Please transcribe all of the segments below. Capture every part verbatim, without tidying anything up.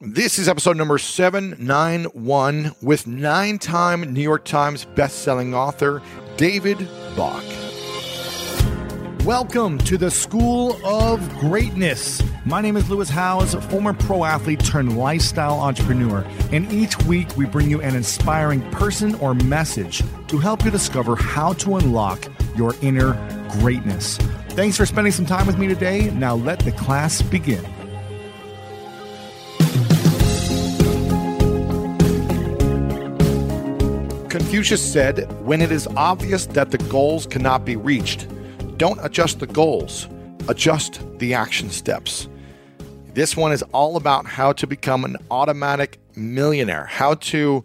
This is episode number seven ninety-one with nine-time New York Times best-selling author David Bach. Welcome to the School of Greatness. My name is Lewis Howes, former pro athlete turned lifestyle entrepreneur. And each week we bring you an inspiring person or message to help you discover how to unlock your inner greatness. Thanks for spending some time with me today. Now let the class begin. Confucius said, when it is obvious that the goals cannot be reached, don't adjust the goals, adjust the action steps. This one is all about how to become an automatic millionaire, how to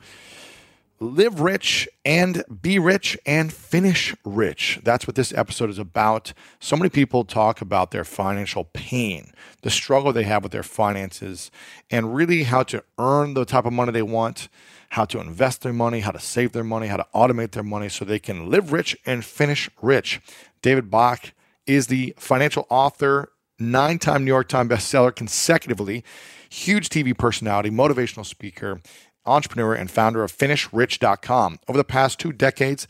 live rich and be rich and finish rich. That's what this episode is about. So many people talk about their financial pain, the struggle they have with their finances, and really how to earn the type of money they want, how to invest their money, how to save their money, how to automate their money so they can live rich and finish rich. David Bach is the financial author, nine-time New York Times bestseller consecutively, huge T V personality, motivational speaker, entrepreneur, and founder of finish rich dot com. Over the past two decades,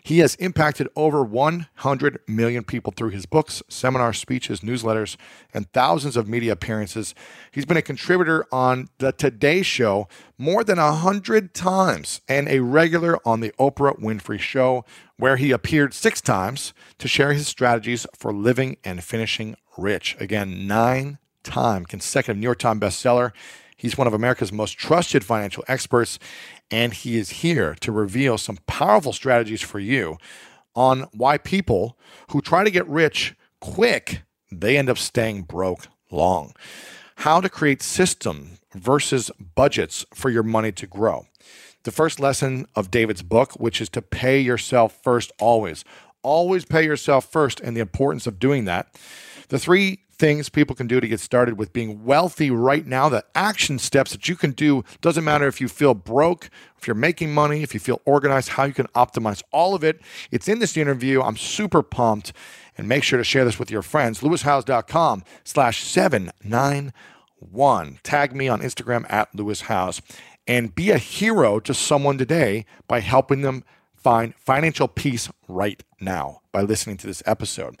he has impacted over one hundred million people through his books, seminars, speeches, newsletters, and thousands of media appearances. He's been a contributor on the Today Show more than one hundred times and a regular on the Oprah Winfrey Show, where he appeared six times to share his strategies for living and finishing rich. Again, nine-time consecutive New York Times bestseller. He's one of America's most trusted financial experts, and he is here to reveal some powerful strategies for you on why people who try to get rich quick, they end up staying broke long. How to create system versus budgets for your money to grow. The first lesson of David's book, which is to pay yourself first always. Always pay yourself first and the importance of doing that. The three things people can do to get started with being wealthy right now, the action steps that you can do, doesn't matter if you feel broke, if you're making money, if you feel organized, how you can optimize all of it. It's in this interview. I'm super pumped. And make sure to share this with your friends. lewishowes.com slash 791. Tag me on Instagram at lewishowes. And be a hero to someone today by helping them find financial peace right now by listening to this episode.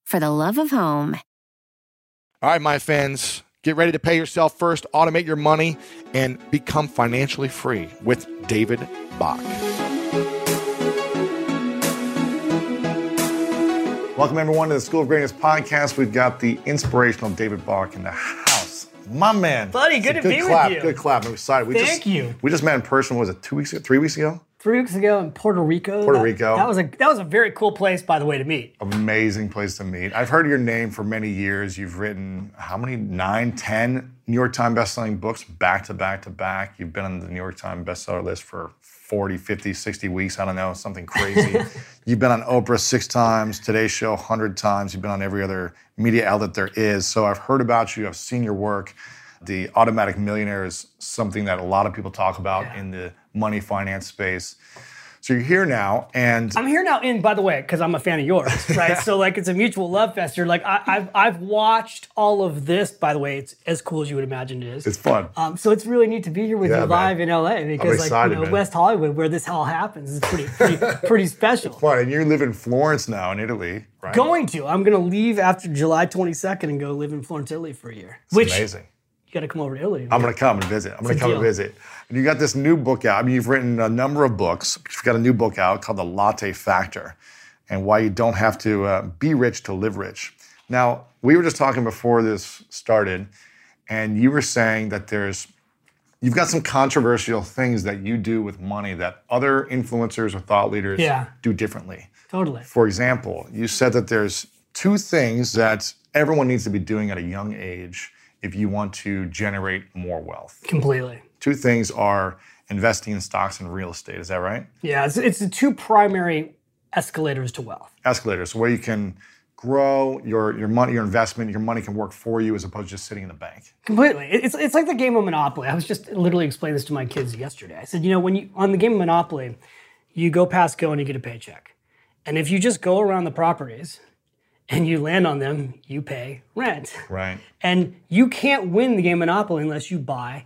for the love of home. All right, my fans, get ready to pay yourself first, automate your money, and become financially free with David Bach. Welcome, everyone, to the School of Greatness podcast. We've got the inspirational David Bach in the house. My man. Buddy, good to be with you. Good clap. I'm excited. We Thank just, you. We just met in person, what was it, two weeks ago, three weeks ago? Three weeks ago in Puerto Rico. Puerto that, Rico. That was a that was a very cool place, by the way, to meet. Amazing place to meet. I've heard your name for many years. You've written how many? Nine, ten New York Times bestselling books back to back to back. You've been on the New York Times bestseller list for forty, fifty, sixty weeks. I don't know, something crazy. You've been on Oprah six times, Today Show one hundred times. You've been on every other media outlet there is. So I've heard about you. I've seen your work. The Automatic Millionaire is something that a lot of people talk about yeah. in the money finance space. So you're here now, and I'm here now. And by the way, because I'm a fan of yours, right? So like, it's a mutual love fest. You're like, I, I've I've watched all of this. By the way, it's as cool as you would imagine it is. It's fun. Um, so it's really neat to be here with yeah, you live man. in L A because like excited, you know, West Hollywood, where this all happens, is pretty pretty, pretty special. It's fun, and you live in Florence now, in Italy, right? Going to. I'm gonna leave after July twenty-second and go live in Florence, Italy, for a year. It's which amazing. You gotta come over to Italy. I'm gonna come and visit. I'm gonna come and visit. And you got this new book out. I mean, you've written a number of books. You've got a new book out called The Latte Factor, and why you don't have to uh, be rich to live rich. Now, we were just talking before this started, and you were saying that there's, you've got some controversial things that you do with money that other influencers or thought leaders yeah. do differently. Totally. For example, you said that there's two things that everyone needs to be doing at a young age if you want to generate more wealth. Completely. Two things are investing in stocks and real estate, is that right? Yeah, it's, it's the two primary escalators to wealth. Escalators, where you can grow your, your money, your investment, your money can work for you as opposed to just sitting in the bank. Completely, it's, it's like the game of Monopoly. I was just literally explaining this to my kids yesterday. I said, you know, when you on the game of Monopoly, you go past go and you get a paycheck. And if you just go around the properties, and you land on them, you pay rent. Right. And you can't win the game Monopoly unless you buy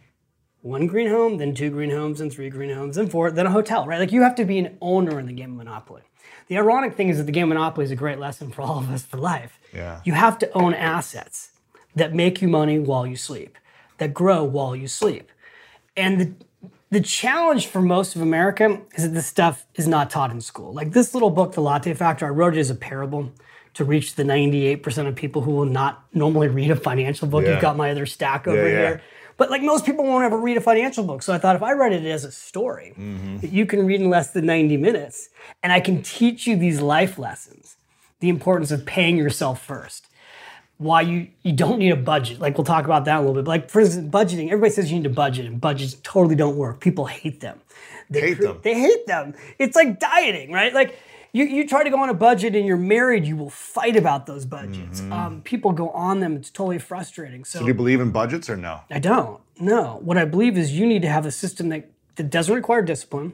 one green home, then two green homes, and three green homes, and four, then a hotel, right? Like you have to be an owner in the game Monopoly. The ironic thing is that the game Monopoly is a great lesson for all of us for life. Yeah. You have to own assets that make you money while you sleep, that grow while you sleep. And the, the challenge for most of America is that this stuff is not taught in school. Like this little book, The Latte Factor, I wrote it as a parable to reach the ninety-eight percent of people who will not normally read a financial book. Yeah. You've got my other stack over yeah, yeah. here. But like most people won't ever read a financial book. So I thought if I read it as a story mm-hmm. that you can read in less than ninety minutes, and I can teach you these life lessons, the importance of paying yourself first, why you, you don't need a budget. Like we'll talk about that a little bit. But like for instance, budgeting, everybody says you need to budget and budgets totally don't work. People hate them. They hate them. They hate them. It's like dieting, right? Like. You, you try to go on a budget and you're married, you will fight about those budgets. Mm-hmm. Um, people go on them, it's totally frustrating. So, so do you believe in budgets or no? I don't, no. What I believe is you need to have a system that, that doesn't require discipline,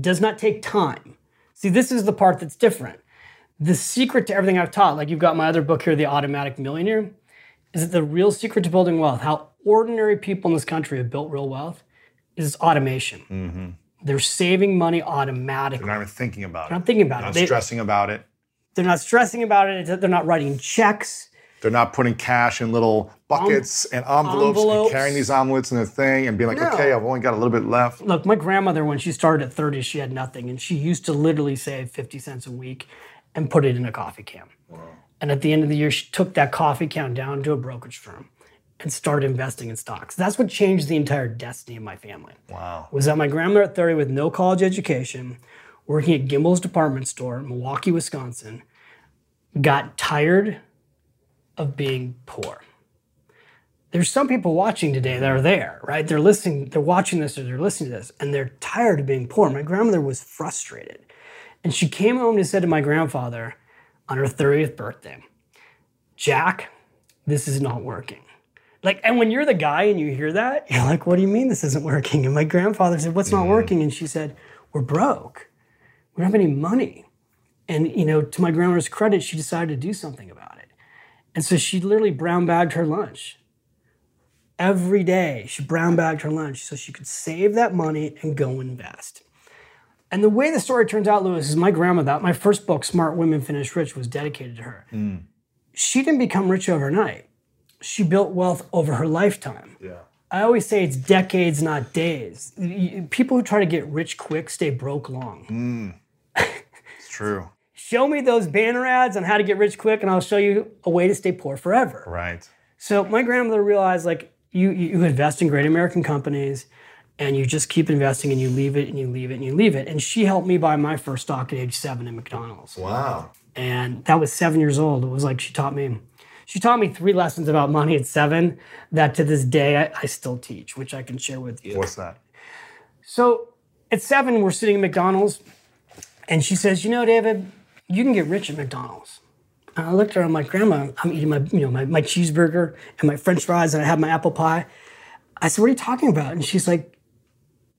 does not take time. See, this is the part that's different. The secret to everything I've taught, like you've got my other book here, The Automatic Millionaire, is that the real secret to building wealth, how ordinary people in this country have built real wealth, is automation. Mm-hmm. They're saving money automatically. They're not even thinking about it. They're not thinking about it. They're not stressing about it. They're not stressing about it. They're not writing checks. They're not putting cash in little buckets um, and envelopes, envelopes and carrying these omelets in their thing and being like, no. okay, I've only got a little bit left. Look, my grandmother, when she started at thirty, she had nothing. And she used to literally save fifty cents a week and put it in a coffee can. Wow. And at the end of the year, she took that coffee can down to a brokerage firm and started investing in stocks. That's what changed the entire destiny of my family. Wow. Was that my grandmother at thirty with no college education, working at Gimbel's department store in Milwaukee, Wisconsin, got tired of being poor. There's some people watching today that are there, right? They're listening, they're watching this or they're listening to this, and they're tired of being poor. My grandmother was frustrated. And she came home and said to my grandfather on her thirtieth birthday, "Jack, this is not working." Like, and when you're the guy and you hear that, you're like, what do you mean this isn't working? And my grandfather said, what's not mm-hmm. working? And she said, we're broke. We don't have any money. And, you know, to my grandmother's credit, she decided to do something about it. And so she literally brown bagged her lunch. Every day, she brown bagged her lunch so she could save that money and go invest. And the way the story turns out, Lewis, is my grandmother, my first book, Smart Women Finish Rich, was dedicated to her. Mm. She didn't become rich overnight. She built wealth over her lifetime. Yeah. I always say it's decades, not days. People who try to get rich quick stay broke long. Mm. It's true. Show me those banner ads on how to get rich quick and I'll show you a way to stay poor forever. Right. So my grandmother realized like you, you invest in great American companies and you just keep investing and you leave it and you leave it and you leave it. And she helped me buy my first stock at age seven in McDonald's. Wow. And that was seven years old. It was like she taught me. She taught me three lessons about money at seven that to this day I, I still teach, which I can share with you. What's that? So at seven, we're sitting at McDonald's, and she says, you know, David, you can get rich at McDonald's. And I looked at her, I'm like, Grandma, I'm eating my, you know, my, my cheeseburger and my French fries, and I have my apple pie. I said, what are you talking about? And she's like,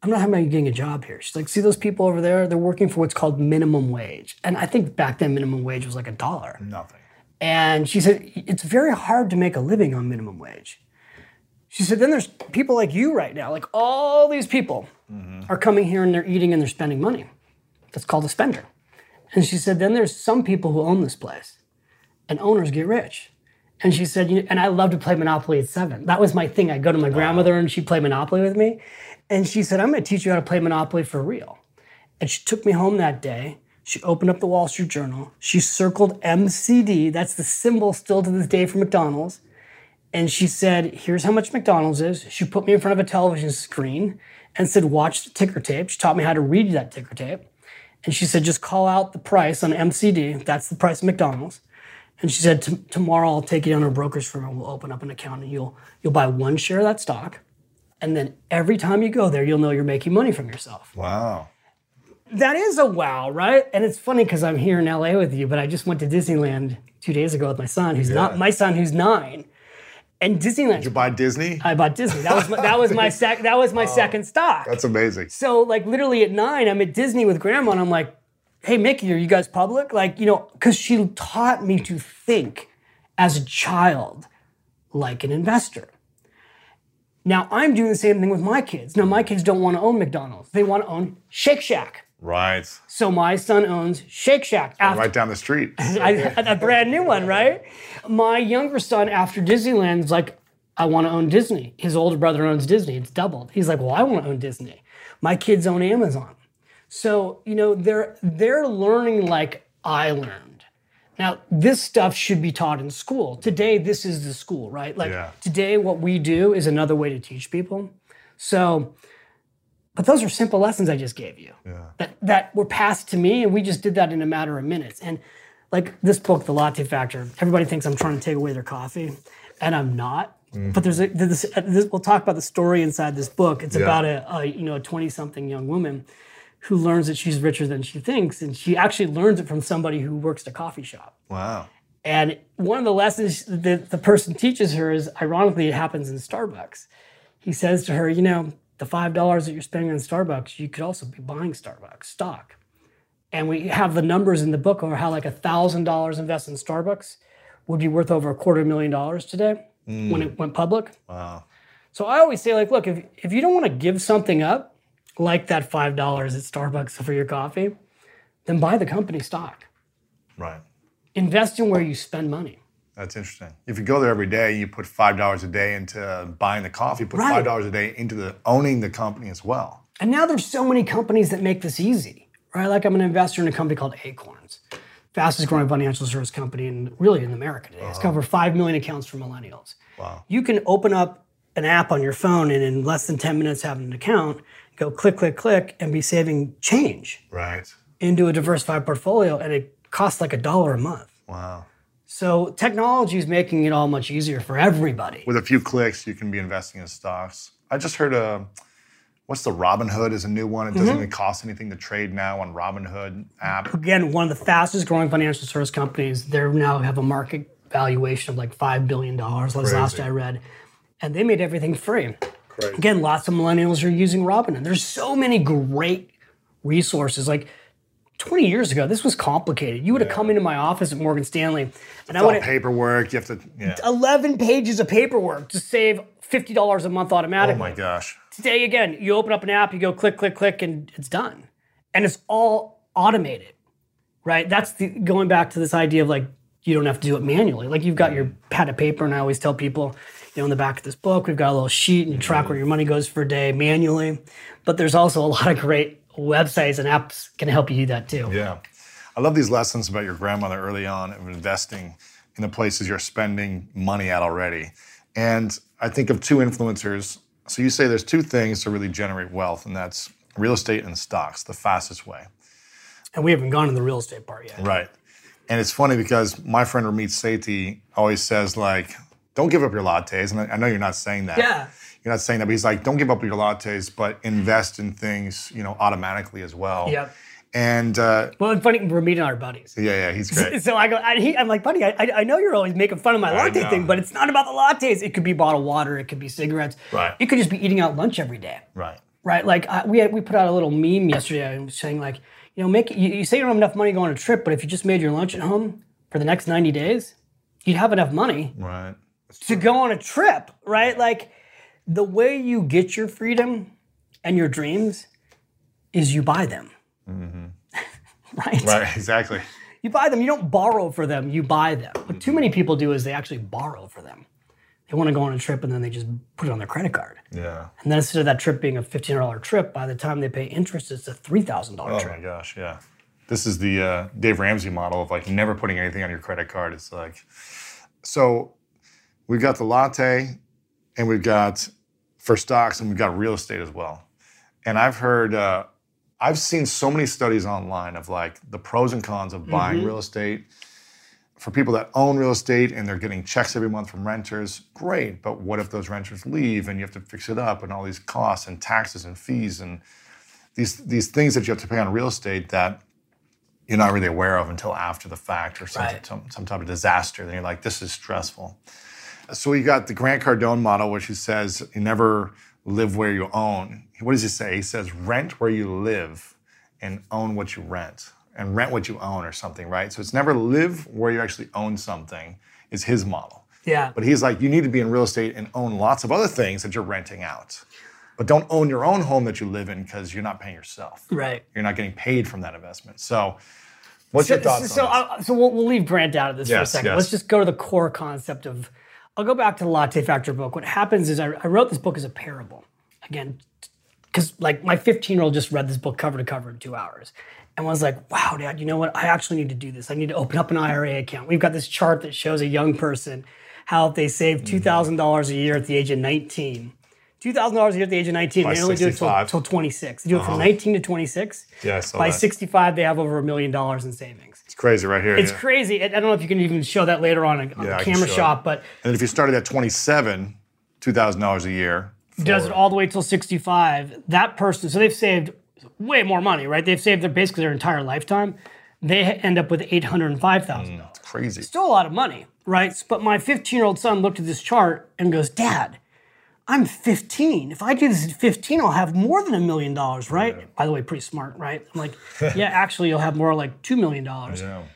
I'm not having you getting a job here. She's like, see those people over there? They're working for what's called minimum wage. And I think back then minimum wage was like a dollar. Nothing. And she said, it's very hard to make a living on minimum wage. She said, then there's people like you right now, like all these people mm-hmm. are coming here and they're eating and they're spending money. That's called a spender. And she said, then there's some people who own this place and owners get rich. And she said, you know, and I love to play Monopoly at seven. That was my thing. I'd go to my wow. grandmother and she'd play Monopoly with me. And she said, I'm going to teach you how to play Monopoly for real. And she took me home that day. She opened up the Wall Street Journal. She circled M C D. That's the symbol still to this day for McDonald's. And she said, here's how much McDonald's is. She put me in front of a television screen and said, watch the ticker tape. She taught me how to read that ticker tape. And she said, just call out the price on M C D. That's the price of McDonald's. And she said, tomorrow I'll take you down to a broker's firm and we'll open up an account and you'll you'll buy one share of that stock. And then every time you go there, you'll know you're making money from yourself. Wow. That is a wow, right? And it's funny because I'm here in L A with you, but I just went to Disneyland two days ago with my son, who's yeah. not my son, who's nine. And Disneyland. Did you buy Disney? I bought Disney. That was my, that was my sec, that was my oh, second stock. That's amazing. So like literally at nine, I'm at Disney with grandma and I'm like, hey, Mickey, are you guys public? Like, you know, because she taught me to think as a child like an investor. Now, I'm doing the same thing with my kids. Now, my kids don't want to own McDonald's. They want to own Shake Shack. Right. So my son owns Shake Shack. After, right down the street. I, a brand new one, right? My younger son, after Disneyland's like, I want to own Disney. His older brother owns Disney. It's doubled. He's like, well, I want to own Disney. My kids own Amazon. So, you know, they're they're learning like I learned. Now, this stuff should be taught in school. Today, this is the school, right? Like yeah. today, what we do is another way to teach people. So, but those are simple lessons I just gave you yeah. that, that were passed to me, and we just did that in a matter of minutes. And like this book, The Latte Factor, everybody thinks I'm trying to take away their coffee, and I'm not. Mm. But there's a, this, this, we'll talk about the story inside this book. It's yeah. about a, a you know a twenty-something young woman who learns that she's richer than she thinks, and she actually learns it from somebody who works at a coffee shop. Wow. And one of the lessons that the person teaches her is, ironically, it happens in Starbucks. He says to her, you know, the five dollars that you're spending on Starbucks, you could also be buying Starbucks stock. And we have the numbers in the book over how like one thousand dollars invested in Starbucks would be worth over a quarter million dollars today mm. when it went public. Wow. So I always say, like, look, if if you don't want to give something up, like that five dollars at Starbucks for your coffee, then buy the company stock. Right. Invest in where you spend money. That's interesting. If you go there every day, you put five dollars a day into buying the coffee, put right. five dollars a day into the owning the company as well. And now there's so many companies that make this easy, right? Like I'm an investor in a company called Acorns, fastest growing financial service company in really in America today. Uh-huh. It's covered five million accounts for millennials. Wow. You can open up an app on your phone and in less than ten minutes have an account, go click, click, click, and be saving change right. into a diversified portfolio, and it costs like a dollar a month. Wow. So technology is making it all much easier for everybody. With a few clicks, you can be investing in stocks. I just heard a, what's the Robinhood is a new one. It doesn't mm-hmm. even cost anything to trade now on Robinhood app. Again, one of the fastest growing financial service companies. They now have a market valuation of like five billion dollars, was last I read. And they made everything free. Right. Again, lots of millennials are using Robinhood. There's so many great resources. Like twenty years ago, this was complicated. You would have yeah. come into my office at Morgan Stanley, and I would have paperwork. You have to yeah. eleven pages of paperwork to save fifty dollars a month automatically. Oh my gosh! Today, again, you open up an app, you go click, click, click, and it's done, and it's all automated, right? That's the, going back to this idea of like you don't have to do it manually. Like you've got your pad of paper, and I always tell people, you know, in the back of this book, we've got a little sheet and you track where your money goes for a day manually. But there's also a lot of great websites and apps can help you do that too. Yeah. I love these lessons about your grandmother early on of investing in the places you're spending money at already. And I think of two influencers. So you say there's two things to really generate wealth, and that's real estate and stocks, the fastest way. And we haven't gone to the real estate part yet. Right. And it's funny because my friend Ramit Sethi always says, like, don't give up your lattes. And I know you're not saying that. Yeah. You're not saying that, but he's like, don't give up your lattes, but invest in things, you know, automatically as well. Yep. And uh, well, it's funny, we're meeting our buddies. Yeah, yeah, he's great. So, so I go, I, he, I'm like, buddy, I, I know you're always making fun of my latte thing, but it's not about the lattes. It could be bottled water, it could be cigarettes, right? It could just be eating out lunch every day, right? Right? Like I, we had, we put out a little meme yesterday saying like, you know, make you, you say you don't have enough money to go on a trip, but if you just made your lunch at home for the next ninety days, you'd have enough money, right, to go on a trip, right? Like the way you get your freedom and your dreams is you buy them. Mm-hmm. Right? Right, exactly. You buy them. You don't borrow for them. You buy them. What too many people do is they actually borrow for them. They want to go on a trip and then they just put it on their credit card. Yeah. And then instead of that trip being a fifteen hundred dollar trip, by the time they pay interest, it's a three thousand dollar trip. Oh my gosh, yeah. This is the uh, Dave Ramsey model of like never putting anything on your credit card. It's like, so we've got the latte and we've got, for stocks, and we've got real estate as well. And I've heard, uh, I've seen so many studies online of like the pros and cons of buying mm-hmm. real estate. For people that own real estate and they're getting checks every month from renters, great. But what if those renters leave and you have to fix it up and all these costs and taxes and fees and these, these things that you have to pay on real estate that you're not really aware of until after the fact or some, right. some, some type of disaster. Then you're like, this is stressful. So you got the Grant Cardone model, which he says you never live where you own. What does he say? He says rent where you live and own what you rent and rent what you own or something, right? So it's never live where you actually own something is his model. Yeah. But he's like, you need to be in real estate and own lots of other things that you're renting out. But don't own your own home that you live in because you're not paying yourself. Right. You're not getting paid from that investment. So what's so, your thoughts so, on so this? So we'll, we'll leave Grant out of this yes, for a second. Yes. Let's just go to the core concept of, I'll go back to the Latte Factor book. What happens is I, I wrote this book as a parable. Again, because like my fifteen-year-old just read this book cover to cover in two hours. And I was like, wow, Dad, you know what? I actually need to do this. I need to open up an I R A account. We've got this chart that shows a young person how if they save two thousand dollars a year at the age of nineteen, two thousand dollars a year at the age of nineteen. By they only sixty-five. Do it until twenty-six. They do it from uh-huh. nineteen to twenty-six. Yeah, I saw By that. sixty-five, they have over a million dollars in savings. It's crazy right here. It's yeah. crazy. I don't know if you can even show that later on on yeah, the camera shop. But and if you started at twenty-seven, two thousand dollars a year. For, does it all the way till sixty-five. That person, so they've saved way more money, right? They've saved their basically their entire lifetime. They end up with eight hundred five thousand dollars. Mm, it's crazy. Still a lot of money, right? But my fifteen-year-old son looked at this chart and goes, Dad, I'm fifteen. If I do this at fifteen, I'll have more than a million dollars, right? Yeah. By the way, pretty smart, right? I'm like, yeah, actually, you'll have more like two million dollars. Yeah. And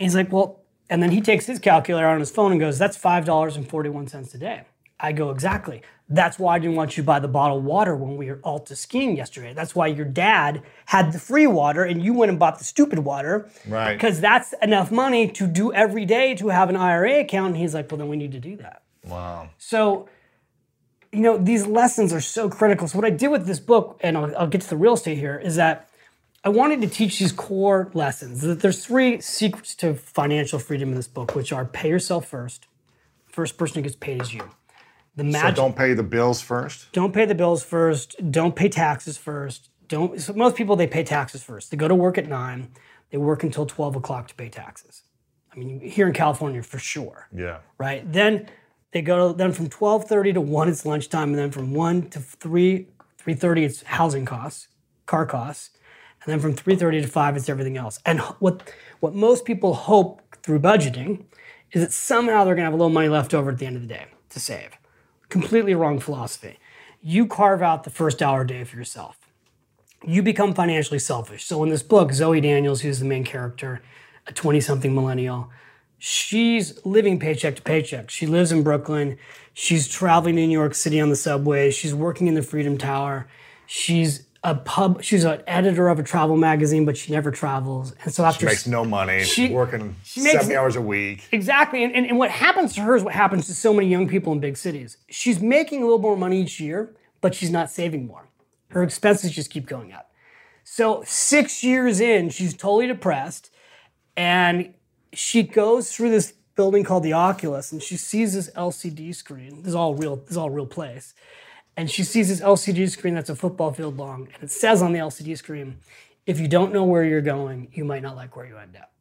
he's like, well, and then he takes his calculator on his phone and goes, that's five dollars and forty-one cents a day. I go, exactly. That's why I didn't want you to buy the bottled water when we were Alta skiing yesterday. That's why your dad had the free water and you went and bought the stupid water. Right. Because that's enough money to do every day to have an I R A account. And he's like, well, then we need to do that. Wow. So, you know, these lessons are so critical. So what I did with this book, and I'll, I'll get to the real estate here, is that I wanted to teach these core lessons. There's three secrets to financial freedom in this book, which are pay yourself first. First person who gets paid is you. The magic, so don't pay the bills first? Don't pay the bills first. Don't pay taxes first. Don't. So most people, they pay taxes first. They go to work at nine. They work until twelve o'clock to pay taxes. I mean, here in California, for sure. Yeah. Right? Then... They go to, then from twelve thirty to one, it's lunchtime, and then from one to three, three thirty, it's housing costs, car costs, and then from three thirty to five, it's everything else. And what what most people hope through budgeting is that somehow they're gonna have a little money left over at the end of the day to save. Completely wrong philosophy. You carve out the first hour a day for yourself. You become financially selfish. So in this book, Zoe Daniels, who's the main character, a twenty-something millennial, she's living paycheck to paycheck. She lives in Brooklyn. She's traveling to New York City on the subway. She's working in the Freedom Tower. She's a pub. She's an editor of a travel magazine, but she never travels. And so after she makes no money. She, she's working she makes, seventy hours a week. Exactly. And, and and what happens to her is what happens to so many young people in big cities. She's making a little more money each year, but she's not saving more. Her expenses just keep going up. So six years in, she's totally depressed, and she goes through this building called the Oculus, and she sees this L C D screen. This is all real. This is all real place. And she sees this L C D screen that's a football field long, and it says on the L C D screen, "If you don't know where you're going, you might not like where you end up."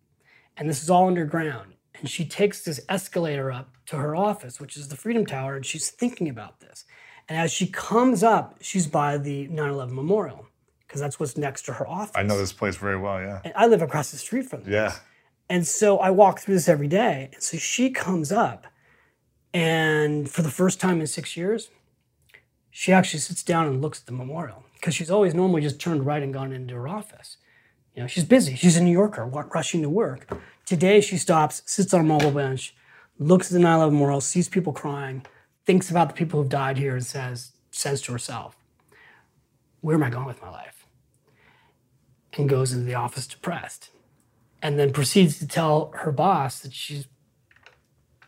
And this is all underground. And she takes this escalator up to her office, which is the Freedom Tower, and she's thinking about this. And as she comes up, she's by the nine eleven memorial. because that's what's next to her office. I know this place very well, yeah. And I live across the street from this. Yeah. And so I walk through this every day. And so she comes up, and for the first time in six years, she actually sits down and looks at the memorial, because she's always normally just turned right and gone into her office. You know, she's busy. She's a New Yorker rushing to work. Today, she stops, sits on a marble bench, looks at the nine eleven memorial, sees people crying, thinks about the people who've died here, and says, says to herself, where am I going with my life? And goes into the office depressed. And then proceeds to tell her boss that she's,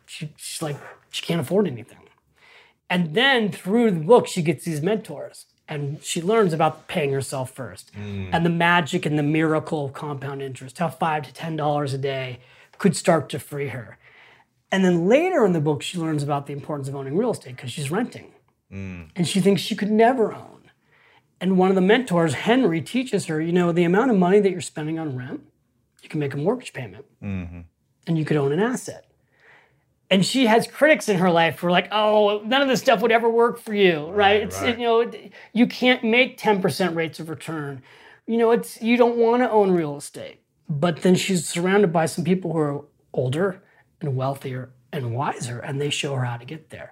she, she's like, she can't afford anything. And then through the book, she gets these mentors. And she learns about paying herself first, mm. and the magic and the miracle of compound interest, how five to ten dollars a day could start to free her. And then later in the book, she learns about the importance of owning real estate because she's renting. Mm. And she thinks she could never own. And one of the mentors, Henry, teaches her, you know, the amount of money that you're spending on rent, you can make a mortgage payment, mm-hmm. and you could own an asset. And she has critics in her life who are like, oh, none of this stuff would ever work for you, right? right it's, right. You know, you can't make ten percent rates of return. You know, it's you don't want to own real estate. But then she's surrounded by some people who are older and wealthier and wiser, and they show her how to get there.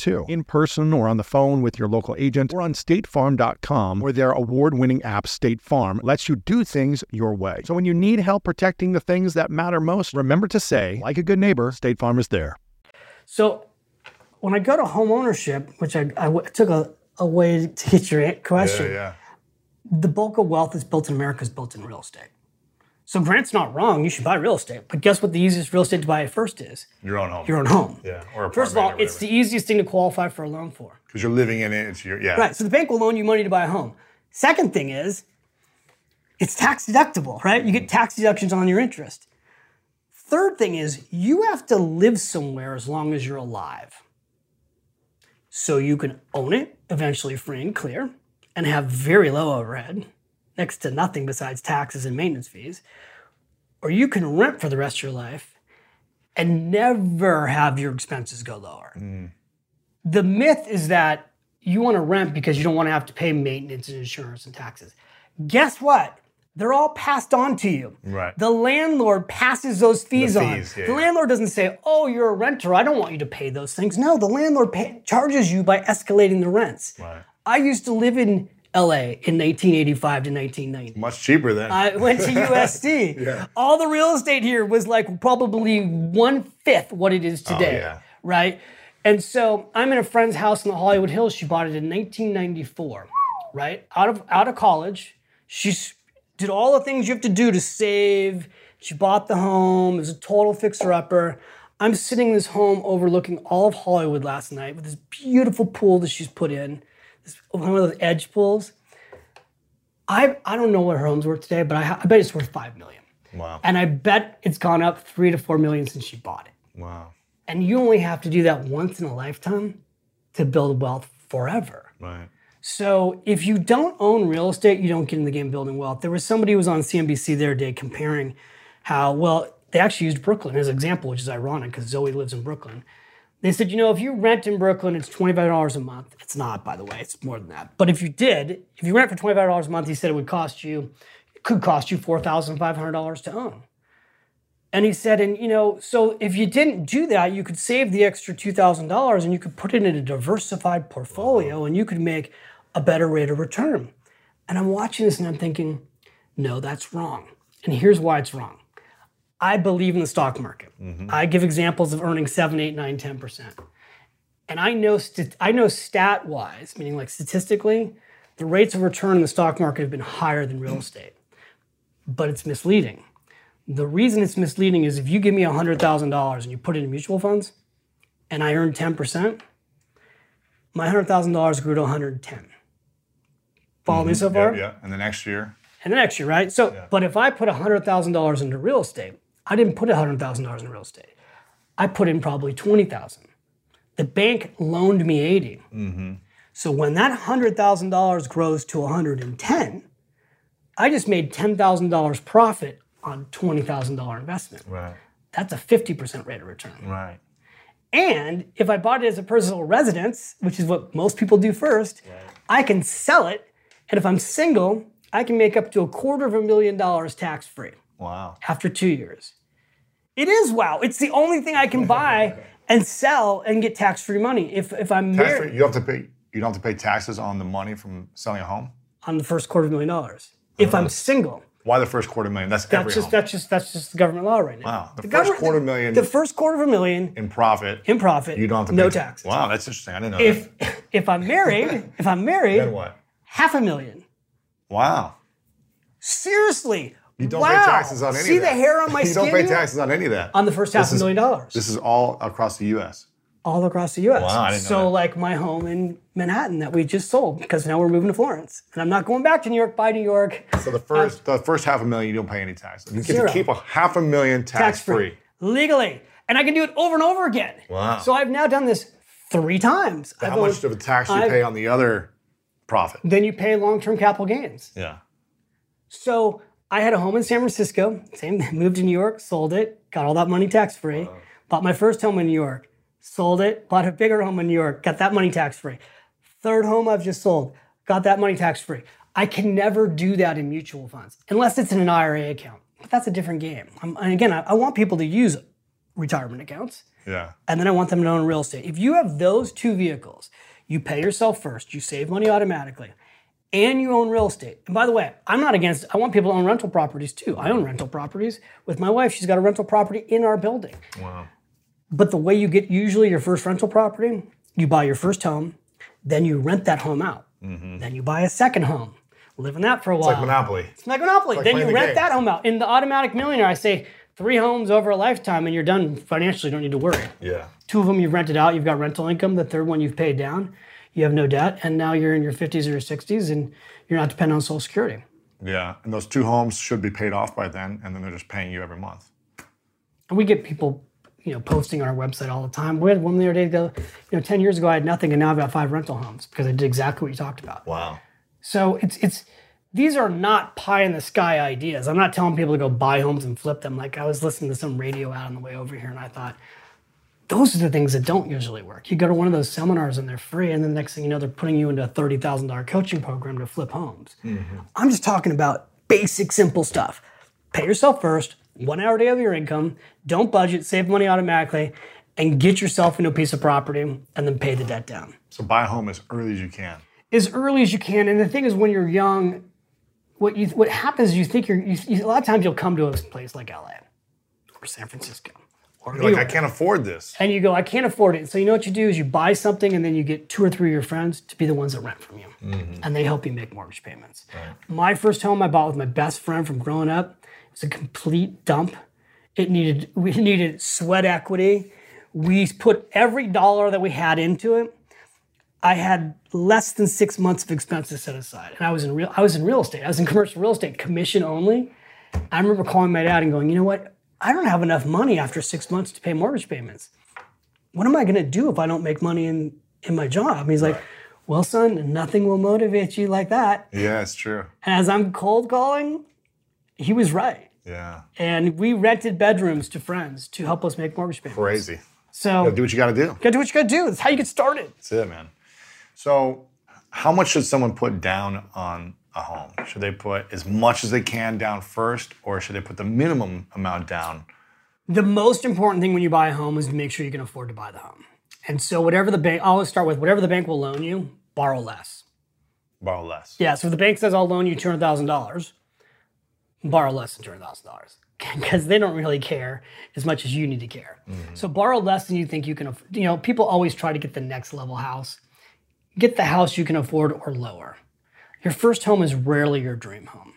too, in person or on the phone with your local agent, or on state farm dot com, where their award-winning app State Farm lets you do things your way. So when you need help protecting the things that matter most, remember to say, like a good neighbor, State Farm is there. So when I go to home ownership, which I, I w- took a, a way to get your question, yeah, yeah. the bulk of wealth that's built in America is built in real estate. So Grant's not wrong, you should buy real estate, but guess what the easiest real estate to buy at first is? Your own home. Your own home. Yeah, or apartment. First of all, it's the easiest thing to qualify for a loan for. Because you're living in it, it's your, yeah. Right, so the bank will loan you money to buy a home. Second thing is, it's tax deductible, right? You get tax deductions on your interest. Third thing is, you have to live somewhere as long as you're alive. So you can own it, eventually free and clear, and have very low overhead, next to nothing besides taxes and maintenance fees, or you can rent for the rest of your life and never have your expenses go lower. Mm. The myth is that you want to rent because you don't want to have to pay maintenance and insurance and taxes. Guess what? They're all passed on to you. Right. The landlord passes those fees, the fees on. Yeah. The landlord doesn't say, oh, you're a renter, I don't want you to pay those things. No, the landlord pay- charges you by escalating the rents. Right. I used to live in L A in nineteen eighty-five to nineteen ninety. Much cheaper then. I went to U S C. yeah. All the real estate here was like probably one fifth what it is today, oh, yeah. right? And so I'm in a friend's house in the Hollywood Hills. She bought it in nineteen ninety-four, right? Out of out of college. She did all the things you have to do to save. She bought the home. It was a total fixer-upper. I'm sitting in this home overlooking all of Hollywood last night with this beautiful pool that she's put in, this one of those edge pools. I I don't know what her home's worth today, but I, I bet it's worth five million dollars. Wow. And I bet it's gone up three to four million dollars since she bought it. Wow. And you only have to do that once in a lifetime to build wealth forever. Right. So if you don't own real estate, you don't get in the game building wealth. There was somebody who was on C N B C the other day comparing how, well, they actually used Brooklyn as an example, which is ironic because Zoe lives in Brooklyn. They said, you know, if you rent in Brooklyn, it's twenty-five dollars a month. It's not, by the way. It's more than that. But if you did, if you rent for twenty-five dollars a month, he said it would cost you, it could cost you four thousand five hundred dollars to own. And he said, and you know, so if you didn't do that, you could save the extra two thousand dollars and you could put it in a diversified portfolio and you could make a better rate of return. And I'm watching this and I'm thinking, no, that's wrong. And here's why it's wrong. I believe in the stock market. Mm-hmm. I give examples of earning seven, eight, nine, ten percent. And I know, st- I know stat-wise, meaning like statistically, the rates of return in the stock market have been higher than real estate. But it's misleading. The reason it's misleading is if you give me one hundred thousand dollars and you put it in mutual funds and I earn ten percent, my one hundred thousand dollars grew to one hundred ten. Follow mm-hmm. me so far? Yeah, yeah, and the next year? And the next year, right? So, yeah. But if I put one hundred thousand dollars into real estate, I didn't put one hundred thousand dollars in real estate. I put in probably twenty thousand dollars. The bank loaned me eighty thousand dollars. Mm-hmm. So when that one hundred thousand dollars grows to one hundred ten thousand dollars, I just made ten thousand dollars profit on twenty thousand dollars investment. Right. That's a fifty percent rate of return. Right. And if I bought it as a personal residence, which is what most people do first, right. I can sell it. And if I'm single, I can make up to a quarter of a million dollars tax-free. Wow. After two years. It is wow. It's the only thing I can buy and sell and get tax-free money. If if I'm married. You don't have to pay you don't have to pay taxes on the money from selling a home? On the first quarter of a million dollars. Uh-huh. If I'm single. Why the first quarter million? That's, that's every just home. That's just that's just the government law right now. Wow, the, the first quarter million. The first quarter of a million in profit. In profit, you don't have to no pay tax. Wow, that's interesting. I didn't know if, that. If if I'm married, if I'm married, then what? Half a million. Wow. Seriously. You don't wow. pay taxes on any See of that. See the hair on my skin? You don't pay taxes on any of that. On the first half a million dollars. This is all across the U S. All across the U S. Wow, I didn't know so that. Like my home in Manhattan that we just sold because now we're moving to Florence. And I'm not going back to New York, by New York. So the first uh, the first half a million, you don't pay any taxes. You zero. Get to keep a half a million tax-free. Tax-free. Legally. And I can do it over and over again. Wow. So I've now done this three times. So how owed, much of a tax do you I've, pay on the other profit? Then you pay long-term capital gains. Yeah. So I had a home in San Francisco. Same, moved to New York, sold it, got all that money tax-free. Wow. Bought my first home in New York. Sold it, bought a bigger home in New York, got that money tax-free. Third home I've just sold, got that money tax-free. I can never do that in mutual funds, unless it's in an I R A account. But that's a different game. I'm, and again, I, I want people to use retirement accounts. Yeah. And then I want them to own real estate. If you have those two vehicles, you pay yourself first, you save money automatically, and you own real estate. And by the way, I'm not against, I want people to own rental properties too. I own rental properties. With my wife, she's got a rental property in our building. Wow. But the way you get usually your first rental property, you buy your first home, then you rent that home out. Mm-hmm. Then you buy a second home, live in that for a while. It's like Monopoly. It's like Monopoly. It's like then you rent that home out. In The Automatic Millionaire, I say three homes over a lifetime and you're done financially, you don't need to worry. Yeah. Two of them you've rented out, you've got rental income. The third one you've paid down, you have no debt. And now you're in your fifties or your sixties and you're not dependent on Social Security. Yeah, and those two homes should be paid off by then and then they're just paying you every month. And we get people, you know, posting on our website all the time. We had one the other day ago, you know, ten years ago I had nothing and now I've got five rental homes because I did exactly what you talked about. Wow. So it's, it's, these are not pie in the sky ideas. I'm not telling people to go buy homes and flip them. Like I was listening to some radio out on the way over here and I thought, those are the things that don't usually work. You go to one of those seminars and they're free and then the next thing you know, they're putting you into a thirty thousand dollars coaching program to flip homes. Mm-hmm. I'm just talking about basic, simple stuff. Pay yourself first, one hour a day of your income, don't budget, save money automatically, and get yourself into a piece of property and then pay the debt down. So buy a home as early as you can. As early as you can. And the thing is when you're young, what you what happens is you think you're, you, a lot of times you'll come to a place like L A or San Francisco Or you're you, like, I can't afford this. And you go, I can't afford it. So you know what you do is you buy something and then you get two or three of your friends to be the ones that rent from you. Mm-hmm. And they help you make mortgage payments. Right. My first home I bought with my best friend from growing up. It was a complete dump. It needed, we needed sweat equity. We put every dollar that we had into it. I had less than six months of expenses set aside. And I was in real, I was in real estate. I was in commercial real estate, commission only. I remember calling my dad and going, you know what? I don't have enough money after six months to pay mortgage payments. What am I going to do if I don't make money in, in my job? And he's right. like, well, son, nothing will motivate you like that. Yeah, it's true. And as I'm cold calling, he was right. Yeah. And we rented bedrooms to friends to help us make mortgage payments. Crazy. So you gotta do what you got to do. You got to do what you got to do. That's how you get started. That's it, man. So how much should someone put down on a home? Should they put as much as they can down first, or should they put the minimum amount down? The most important thing when you buy a home is to make sure you can afford to buy the home. And so whatever the bank, I always start with whatever the bank will loan you, borrow less. Borrow less. Yeah, so if the bank says I'll loan you two hundred thousand dollars, borrow less than two hundred thousand dollars. Because they don't really care as much as you need to care. Mm-hmm. So borrow less than you think you can afford. You know, people always try to get the next level house. Get the house you can afford or lower. Your first home is rarely your dream home.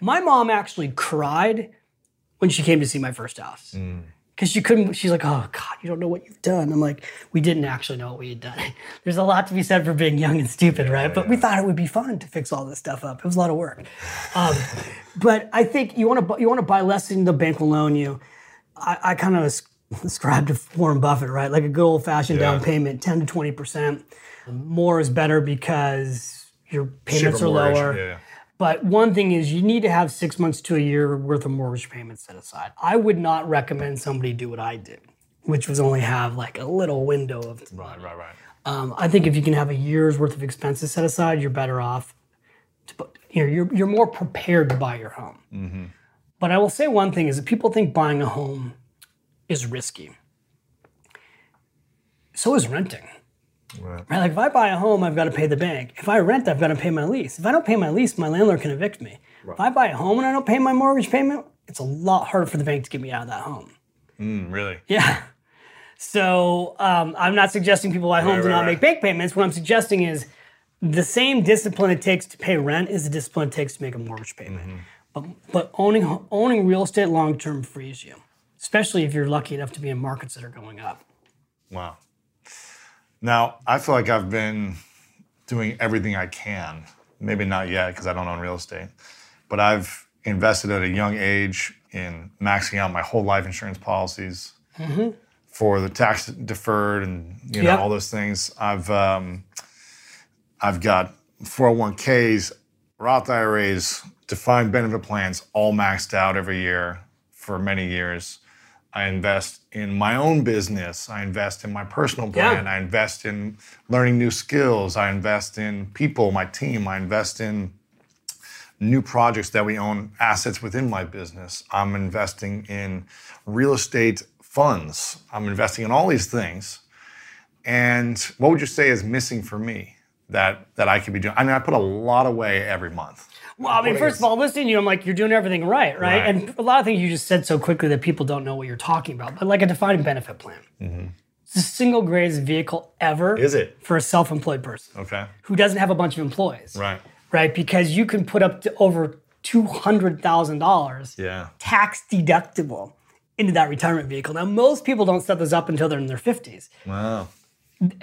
My mom actually cried when she came to see my first house. Because mm. she couldn't, she's like, oh God, you don't know what you've done. I'm like, we didn't actually know what we had done. There's a lot to be said for being young and stupid, yeah, right? Yeah. But we thought it would be fun to fix all this stuff up. It was a lot of work. Um, but I think you want to you want to buy less than the bank will loan you. I, I kind of ascribe to Warren Buffett, right? Like a good old fashioned yeah. down payment, ten to twenty percent. More is better because your payments are lower. Yeah. But one thing is you need to have six months to a year worth of mortgage payments set aside. I would not recommend somebody do what I did, which was only have like a little window of time. Right, right, right. Um, I think if you can have a year's worth of expenses set aside, you're better off. To put, you know, you're, you're more prepared to buy your home. Mm-hmm. But I will say one thing is that people think buying a home is risky. So is renting. Right. Right, like if I buy a home, I've got to pay the bank. If I rent, I've got to pay my lease. If I don't pay my lease, my landlord can evict me. Right. If I buy a home and I don't pay my mortgage payment, it's a lot harder for the bank to get me out of that home. Mm, really? Yeah. So um, I'm not suggesting people buy homes right, and not right, make right. bank payments. What I'm suggesting is the same discipline it takes to pay rent is the discipline it takes to make a mortgage payment. Mm-hmm. But but owning owning real estate long term frees you, especially if you're lucky enough to be in markets that are going up. Wow. Now, I feel like I've been doing everything I can. Maybe not yet, because I don't own real estate. But I've invested at a young age in maxing out my whole life insurance policies mm-hmm. for the tax deferred and you know yep. all those things. I've um, I've got four oh one k's, Roth I R As, defined benefit plans, all maxed out every year for many years. I invest in my own business. I invest in my personal brand. Yeah. I invest in learning new skills. I invest in people, my team. I invest in new projects that we own, assets within my business. I'm investing in real estate funds. I'm investing in all these things. And what would you say is missing for me that, that I could be doing? I mean, I put a lot away every month. Well, I mean, first of all, listening to you, I'm like, you're doing everything right, right, right? And a lot of things you just said so quickly that people don't know what you're talking about. But like a defined benefit plan. Mm-hmm. It's the single greatest vehicle ever. Is it? For a self-employed person. Okay. Who doesn't have a bunch of employees. Right. Right? Because you can put up to over two hundred thousand dollars yeah. tax deductible into that retirement vehicle. Now, most people don't set this up until they're in their fifties. Wow.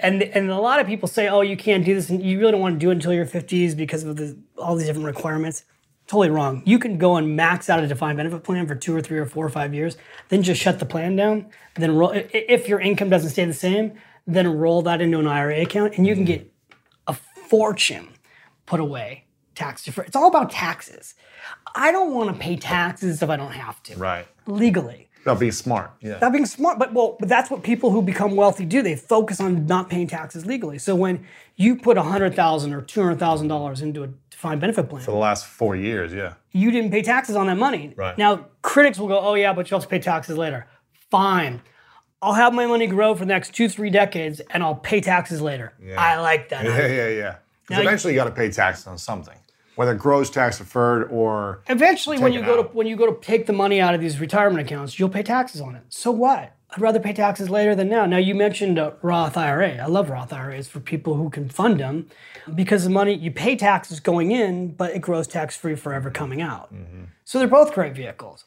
And and a lot of people say, oh, you can't do this, and you really don't want to do it until your fifties because of the, all these different requirements. Totally wrong. You can go and max out a defined benefit plan for two or three or four or five years, then just shut the plan down. And then roll, if your income doesn't stay the same, then roll that into an I R A account, and you can get a fortune put away tax deferred. It's all about taxes. I don't want to pay taxes if I don't have to. Right. Legally. About being smart. Yeah. About being smart. But well, but that's what people who become wealthy do. They focus on not paying taxes legally. So when you put one hundred thousand dollars or two hundred thousand dollars into a defined benefit plan. For the last four years, yeah. You didn't pay taxes on that money. Right. Now, critics will go, oh, yeah, but you'll have to pay taxes later. Fine. I'll have my money grow for the next two, three decades, and I'll pay taxes later. Yeah. I like that. Yeah, yeah, yeah. Because eventually you, you got to pay taxes on something. Whether gross tax deferred or eventually, when you go out. to when you go to take the money out of these retirement accounts, you'll pay taxes on it. So what? I'd rather pay taxes later than now. Now, you mentioned a Roth I R A. I love Roth I R As for people who can fund them, because the money, you pay taxes going in, but it grows tax-free forever coming out. Mm-hmm. So they're both great vehicles.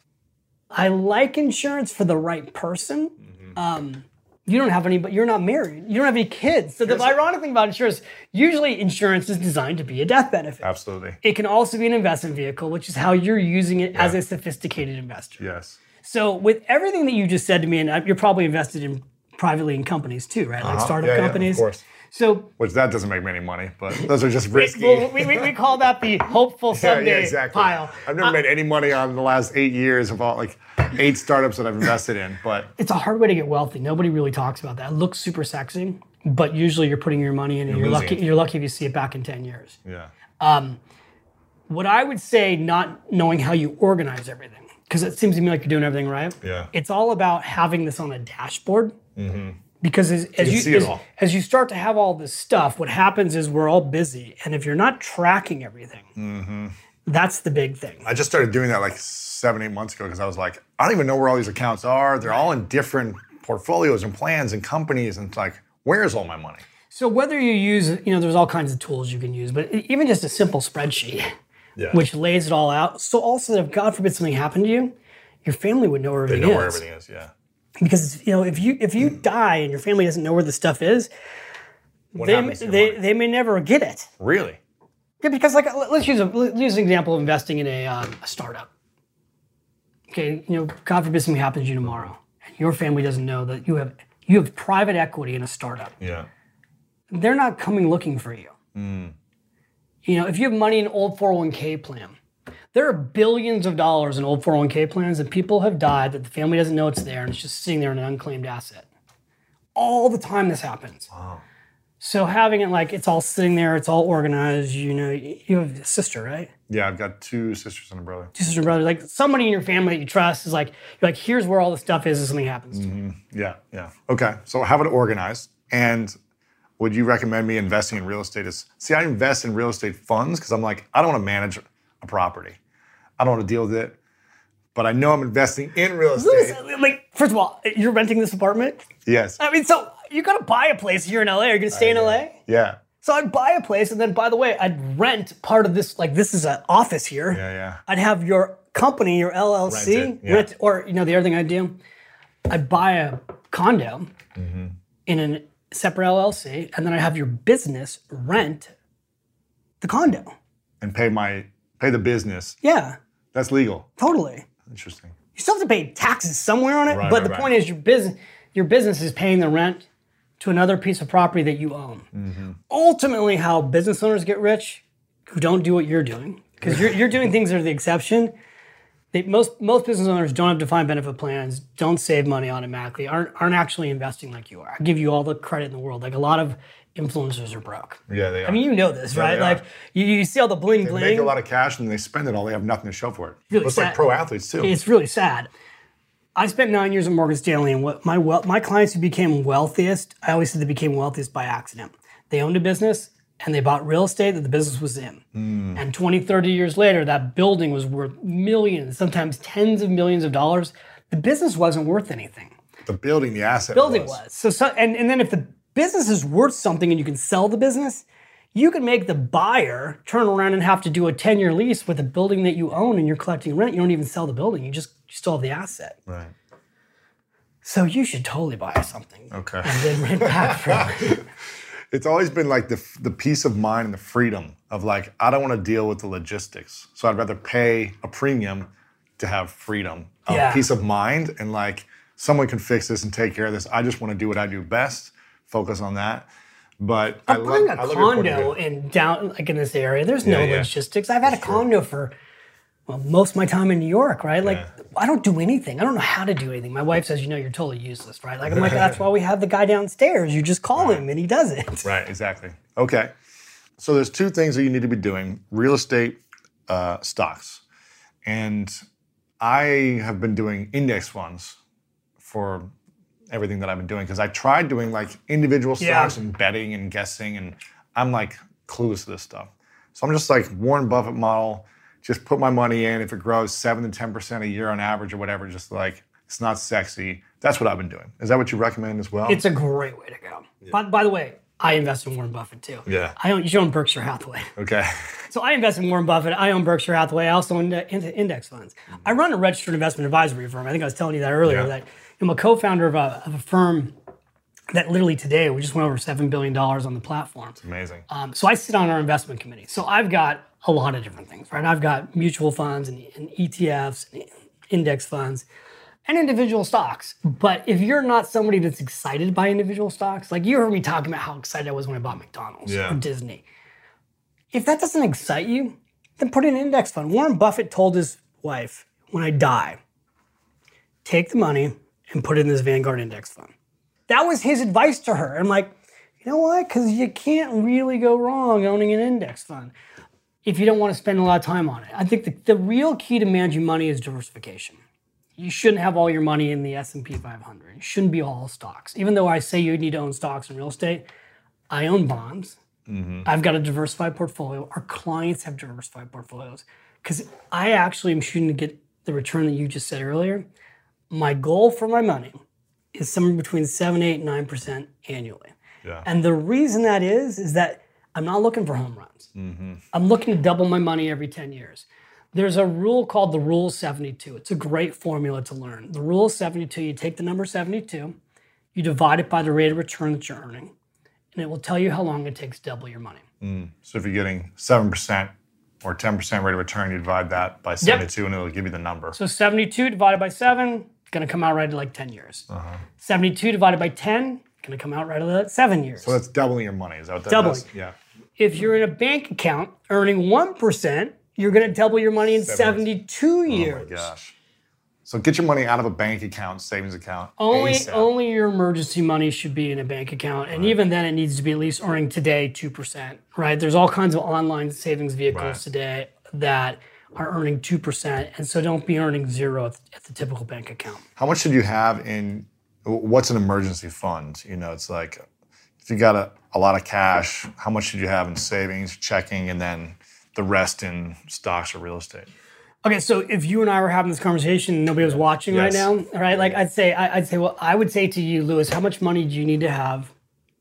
I like insurance for the right person. Mm-hmm. um, you don't have any, but you're not married. You don't have any kids. So the ironic thing about insurance, usually insurance is designed to be a death benefit. Absolutely. It can also be an investment vehicle, which is how you're using it yeah. as a sophisticated investor. Yes. So with everything that you just said to me, and you're probably invested in privately in companies too, right? Like uh-huh. startup yeah, companies. Yeah, of course. So, which that doesn't make me any money, but those are just risky. we, we, we call that the hopeful someday yeah, yeah, exactly. pile. I've never uh, made any money on the last eight years of all, like eight startups that I've invested in, but. It's a hard way to get wealthy. Nobody really talks about that. It looks super sexy, but usually you're putting your money in and you're, you're lucky You're lucky if you see it back in ten years. Yeah. Um, what I would say, not knowing how you organize everything, because it seems to me like you're doing everything right. Yeah. It's all about having this on a dashboard. Mm-hmm. Because as, as, you you, as, as you start to have all this stuff, what happens is we're all busy. And if you're not tracking everything, mm-hmm. that's the big thing. I just started doing that like seven, eight months ago because I was like, I don't even know where all these accounts are. They're right. all in different portfolios and plans and companies. And it's like, where's all my money? So whether you use, you know, there's all kinds of tools you can use, but even just a simple spreadsheet, yeah. which lays it all out. So also that if God forbid something happened to you, your family would know where everything is. They know where everything is, yeah. Because you know, if you if you die and your family doesn't know where the stuff is, what they they, they may never get it. Really? Yeah, because like let's use a let's use an example of investing in a, um, a startup. Okay, you know, God forbid something happens to you tomorrow, and your family doesn't know that you have you have private equity in a startup. Yeah, they're not coming looking for you. Mm. You know, if you have money in an old four oh one k plan. There are billions of dollars in old four oh one k plans that people have died that the family doesn't know it's there and it's just sitting there in an unclaimed asset. All the time this happens. Wow. So having it like it's all sitting there, it's all organized, you know, you have a sister, right? Yeah, I've got two sisters and a brother. Two sisters and a brother. Like somebody in your family that you trust is like, you're like, here's where all the stuff is if something happens to mm-hmm. you. Yeah, yeah. Okay, so have it organized. And would you recommend me investing in real estate? As, see, I invest in real estate funds because I'm like, I don't want to manage a property. I don't want to deal with it, but I know I'm investing in real estate. Like, first of all, you're renting this apartment? Yes. I mean, so you got to buy a place here in L A. Are you going to stay I in know. L A? Yeah. So I'd buy a place, and then, by the way, I'd rent part of this. Like, this is an office here. Yeah, yeah. I'd have your company, your L L C. Rent it, yeah. rent, or, you know, the other thing I'd do, I'd buy a condo mm-hmm. in a separate L L C, and then I'd have your business rent the condo. And pay my... Pay the business. Yeah. That's legal. Totally. Interesting. You still have to pay taxes somewhere on it, right, but right, the right. point is your business your business is paying the rent to another piece of property that you own. Mm-hmm. Ultimately, how business owners get rich who don't do what you're doing, because you're, you're doing things that are the exception. They, most most business owners don't have defined benefit plans, don't save money automatically, aren't aren't actually investing like you are. I give you all the credit in the world. Like a lot of influencers are broke. Yeah, they are. I mean, you know this, yeah, right? Like, you, you see all the bling they bling. They make a lot of cash and they spend it all. They have nothing to show for it. Really it's sad. Like pro athletes, too. It's really sad. I spent nine years at Morgan Stanley, and what my wealth, my clients who became wealthiest, I always said they became wealthiest by accident. They owned a business, and they bought real estate that the business was in. Mm. And twenty, thirty years later, that building was worth millions, sometimes tens of millions of dollars. The business wasn't worth anything. The building, the asset the building was. was. So, so and, and then if the business is worth something and you can sell the business, you can make the buyer turn around and have to do a ten-year lease with a building that you own and you're collecting rent. You don't even sell the building. You just you still have the asset. Right. So you should totally buy something. Okay. And then rent back from it. It's always been like the the peace of mind and the freedom of like, I don't want to deal with the logistics. So I'd rather pay a premium to have freedom, um, yeah. peace of mind, and like someone can fix this and take care of this. I just want to do what I do best. Focus on that. But I, I love buying a I condo in down like in this area. There's yeah, no yeah. logistics. I've had That's a condo true. for well, most of my time in New York, right? Like yeah. I don't do anything. I don't know how to do anything. My wife says, you know, you're totally useless, right? Like I'm like, that's why we have the guy downstairs. You just call right. him and he does it. Right, exactly. Okay. So there's two things that you need to be doing. Real estate, uh, stocks. And I have been doing index funds for everything that I've been doing because I tried doing like individual stocks yeah. and betting and guessing, and I'm like clueless to this stuff. So I'm just like Warren Buffett model. Just put my money in. If it grows seven to ten percent a year on average or whatever, just like It's not sexy. That's what I've been doing. Is that what you recommend as well? It's a great way to go. Yeah. By, by the way, I invest in Warren Buffett too. Yeah. I own, you own Berkshire Hathaway. Okay. So I invest in Warren Buffett. I own Berkshire Hathaway. I also own index funds. Mm-hmm. I run a registered investment advisory firm. I think I was telling you that earlier. Yeah. That I'm a co-founder of a, of a firm that literally today we just went over seven billion dollars on the platform. It's amazing. Um, so I sit on our investment committee. So I've got a lot of different things, right? I've got mutual funds and, and E T Fs, and index funds, and individual stocks. But if you're not somebody that's excited by individual stocks, like you heard me talking about how excited I was when I bought McDonald's yeah. or Disney. If that doesn't excite you, then put in an index fund. Warren Buffett told his wife, when I die, take the money and put it in this Vanguard index fund. That was his advice to her. I'm like, you know what? Because you can't really go wrong owning an index fund if you don't want to spend a lot of time on it. I think the, the real key to managing money is diversification. You shouldn't have all your money in the S and P five hundred. It shouldn't be all stocks. Even though I say you need to own stocks and real estate, I own bonds. Mm-hmm. I've got a diversified portfolio. Our clients have diversified portfolios. Because I actually am shooting to get the return that you just said earlier. My goal for my money is somewhere between seven, eight, nine percent annually. Yeah. And the reason that is, is that I'm not looking for home runs. Mm-hmm. I'm looking to double my money every ten years. There's a rule called the Rule seventy-two. It's a great formula to learn. The Rule seventy-two, you take the number seventy-two, you divide it by the rate of return that you're earning, and it will tell you how long it takes to double your money. Mm. So if you're getting seven percent or ten percent rate of return, you divide that by seventy-two, yep. and it'll give you the number. So seventy-two divided by seven, going to come out right at like ten years. Uh-huh. seventy-two divided by ten, going to come out right at seven years. So that's doubling your money. Is that what that doubling. Does? Yeah. If you're in a bank account earning one percent, you're going to double your money in seventy-two years. Oh my gosh. So get your money out of a bank account, savings account. Only ASAP. Only your emergency money should be in a bank account. And right. even then, it needs to be at least earning today two percent, right? There's all kinds of online savings vehicles right. today that are earning two percent, and so don't be earning zero at, at the typical bank account. How much should you have in, what's an emergency fund? You know, it's like, if you got a, a lot of cash, how much should you have in savings, checking, and then the rest in stocks or real estate? Okay, so if you and I were having this conversation and nobody was watching yes. right now, right? Like I'd say, I, I'd say, well, I would say to you, Lewis, how much money do you need to have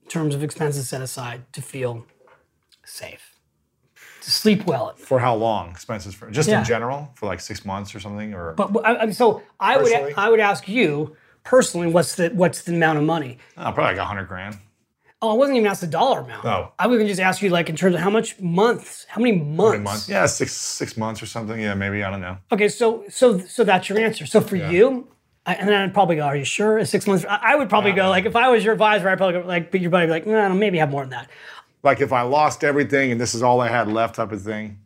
in terms of expenses set aside to feel safe? To sleep well. For how long? Expenses for just yeah. in general for like six months or something, or. But I, so I personally? would I would ask you personally, what's the what's the amount of money? Oh, probably like a hundred grand. Oh, I wasn't even asked the dollar amount. Oh. I would even just ask you like in terms of how much months, how many months? How many months? Yeah, six six months or something. Yeah, maybe I don't know. Okay, so so so that's your answer. So for yeah. you. I, and then I'd probably go, are you sure? Six months? I, I would probably yeah. go like if I was your advisor, I'd probably go like, but your buddy would be like, no, nah, maybe have more than that. Like if I lost everything and this is all I had left type of thing?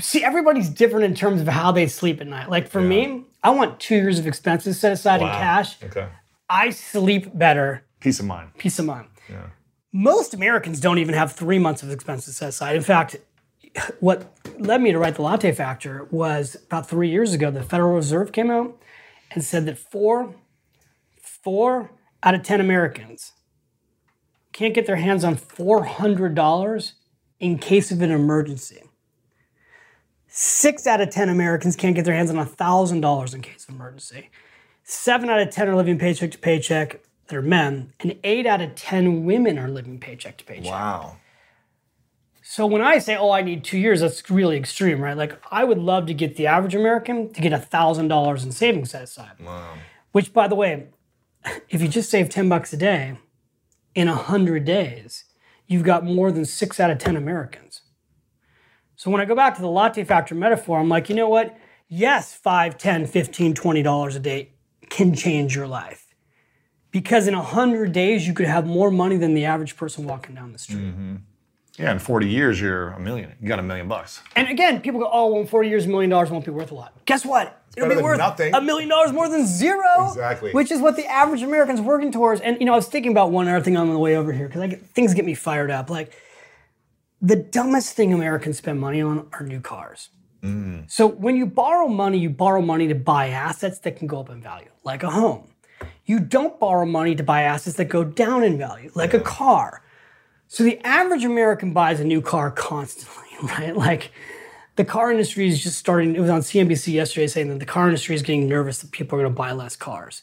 See, everybody's different in terms of how they sleep at night. Like for yeah. me, I want two years of expenses set aside wow. in cash. Okay. I sleep better. Peace of mind. Peace of mind. Yeah. Most Americans don't even have three months of expenses set aside. In fact, what led me to write The Latte Factor was about three years ago, the Federal Reserve came out and said that four, four out of ten Americans can't get their hands on four hundred dollars in case of an emergency. Six out of ten Americans can't get their hands on one thousand dollars in case of emergency. Seven out of ten are living paycheck to paycheck that are men, and eight out of ten women are living paycheck to paycheck. Wow. So when I say, oh, I need two years, that's really extreme, right? Like, I would love to get the average American to get one thousand dollars in savings set aside. Wow. Which, by the way, if you just save ten bucks a day, in one hundred days, you've got more than six out of ten Americans. So when I go back to the latte factor metaphor, I'm like, you know what? Yes, five, ten, fifteen, twenty dollars a day can change your life. Because in one hundred days, you could have more money than the average person walking down the street. Mm-hmm. Yeah, in forty years, you're a million. You got a million bucks. And again, people go, oh, well, in forty years, a million dollars won't be worth a lot. Guess what? It's It'll be worth nothing. A million dollars more than zero. Exactly. Which is what the average American's working towards. And, you know, I was thinking about one other thing on the way over here, because things get me fired up. Like, the dumbest thing Americans spend money on are new cars. Mm. So when you borrow money, you borrow money to buy assets that can go up in value, like a home. You don't borrow money to buy assets that go down in value, like yeah. a car. So the average American buys a new car constantly, right? Like, the car industry is just starting. It was on C N B C yesterday saying that the car industry is getting nervous that people are going to buy less cars.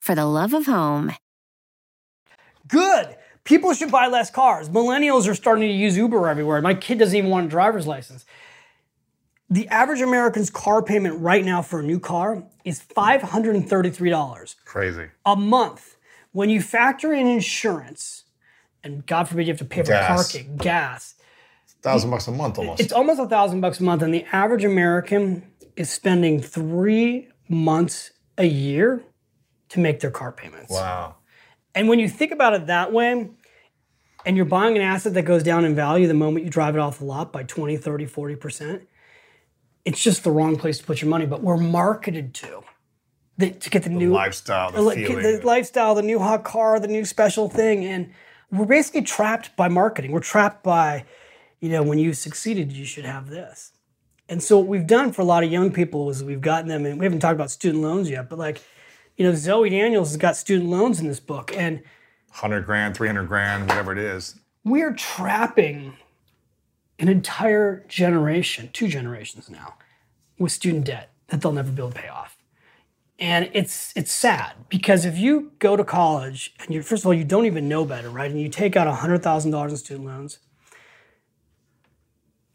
for the love of home. Good. People should buy less cars. Millennials are starting to use Uber everywhere. My kid doesn't even want a driver's license. The average American's car payment right now for a new car is five hundred thirty-three dollars. Crazy. A month. When you factor in insurance, and God forbid you have to pay for parking, gas. It's a thousand bucks a month almost. It's almost a thousand bucks a month, and the average American is spending three months a year to make their car payments. Wow. And when you think about it that way, and you're buying an asset that goes down in value the moment you drive it off the lot by twenty, thirty, forty percent, it's just the wrong place to put your money. But we're marketed to, the, to get the, the new lifestyle, the, the feeling. The lifestyle, the new hot car, the new special thing. And we're basically trapped by marketing. We're trapped by, you know, when you succeeded, you should have this. And so what we've done for a lot of young people is we've gotten them, and we haven't talked about student loans yet, but like, you know, Zoe Daniels has got student loans in this book, and one hundred grand, three hundred grand, whatever it is. We're trapping an entire generation, two generations now, with student debt that they'll never be able to pay off. And it's it's sad, because if you go to college and you, first of all, you don't even know better, right? And you take out one hundred thousand dollars in student loans,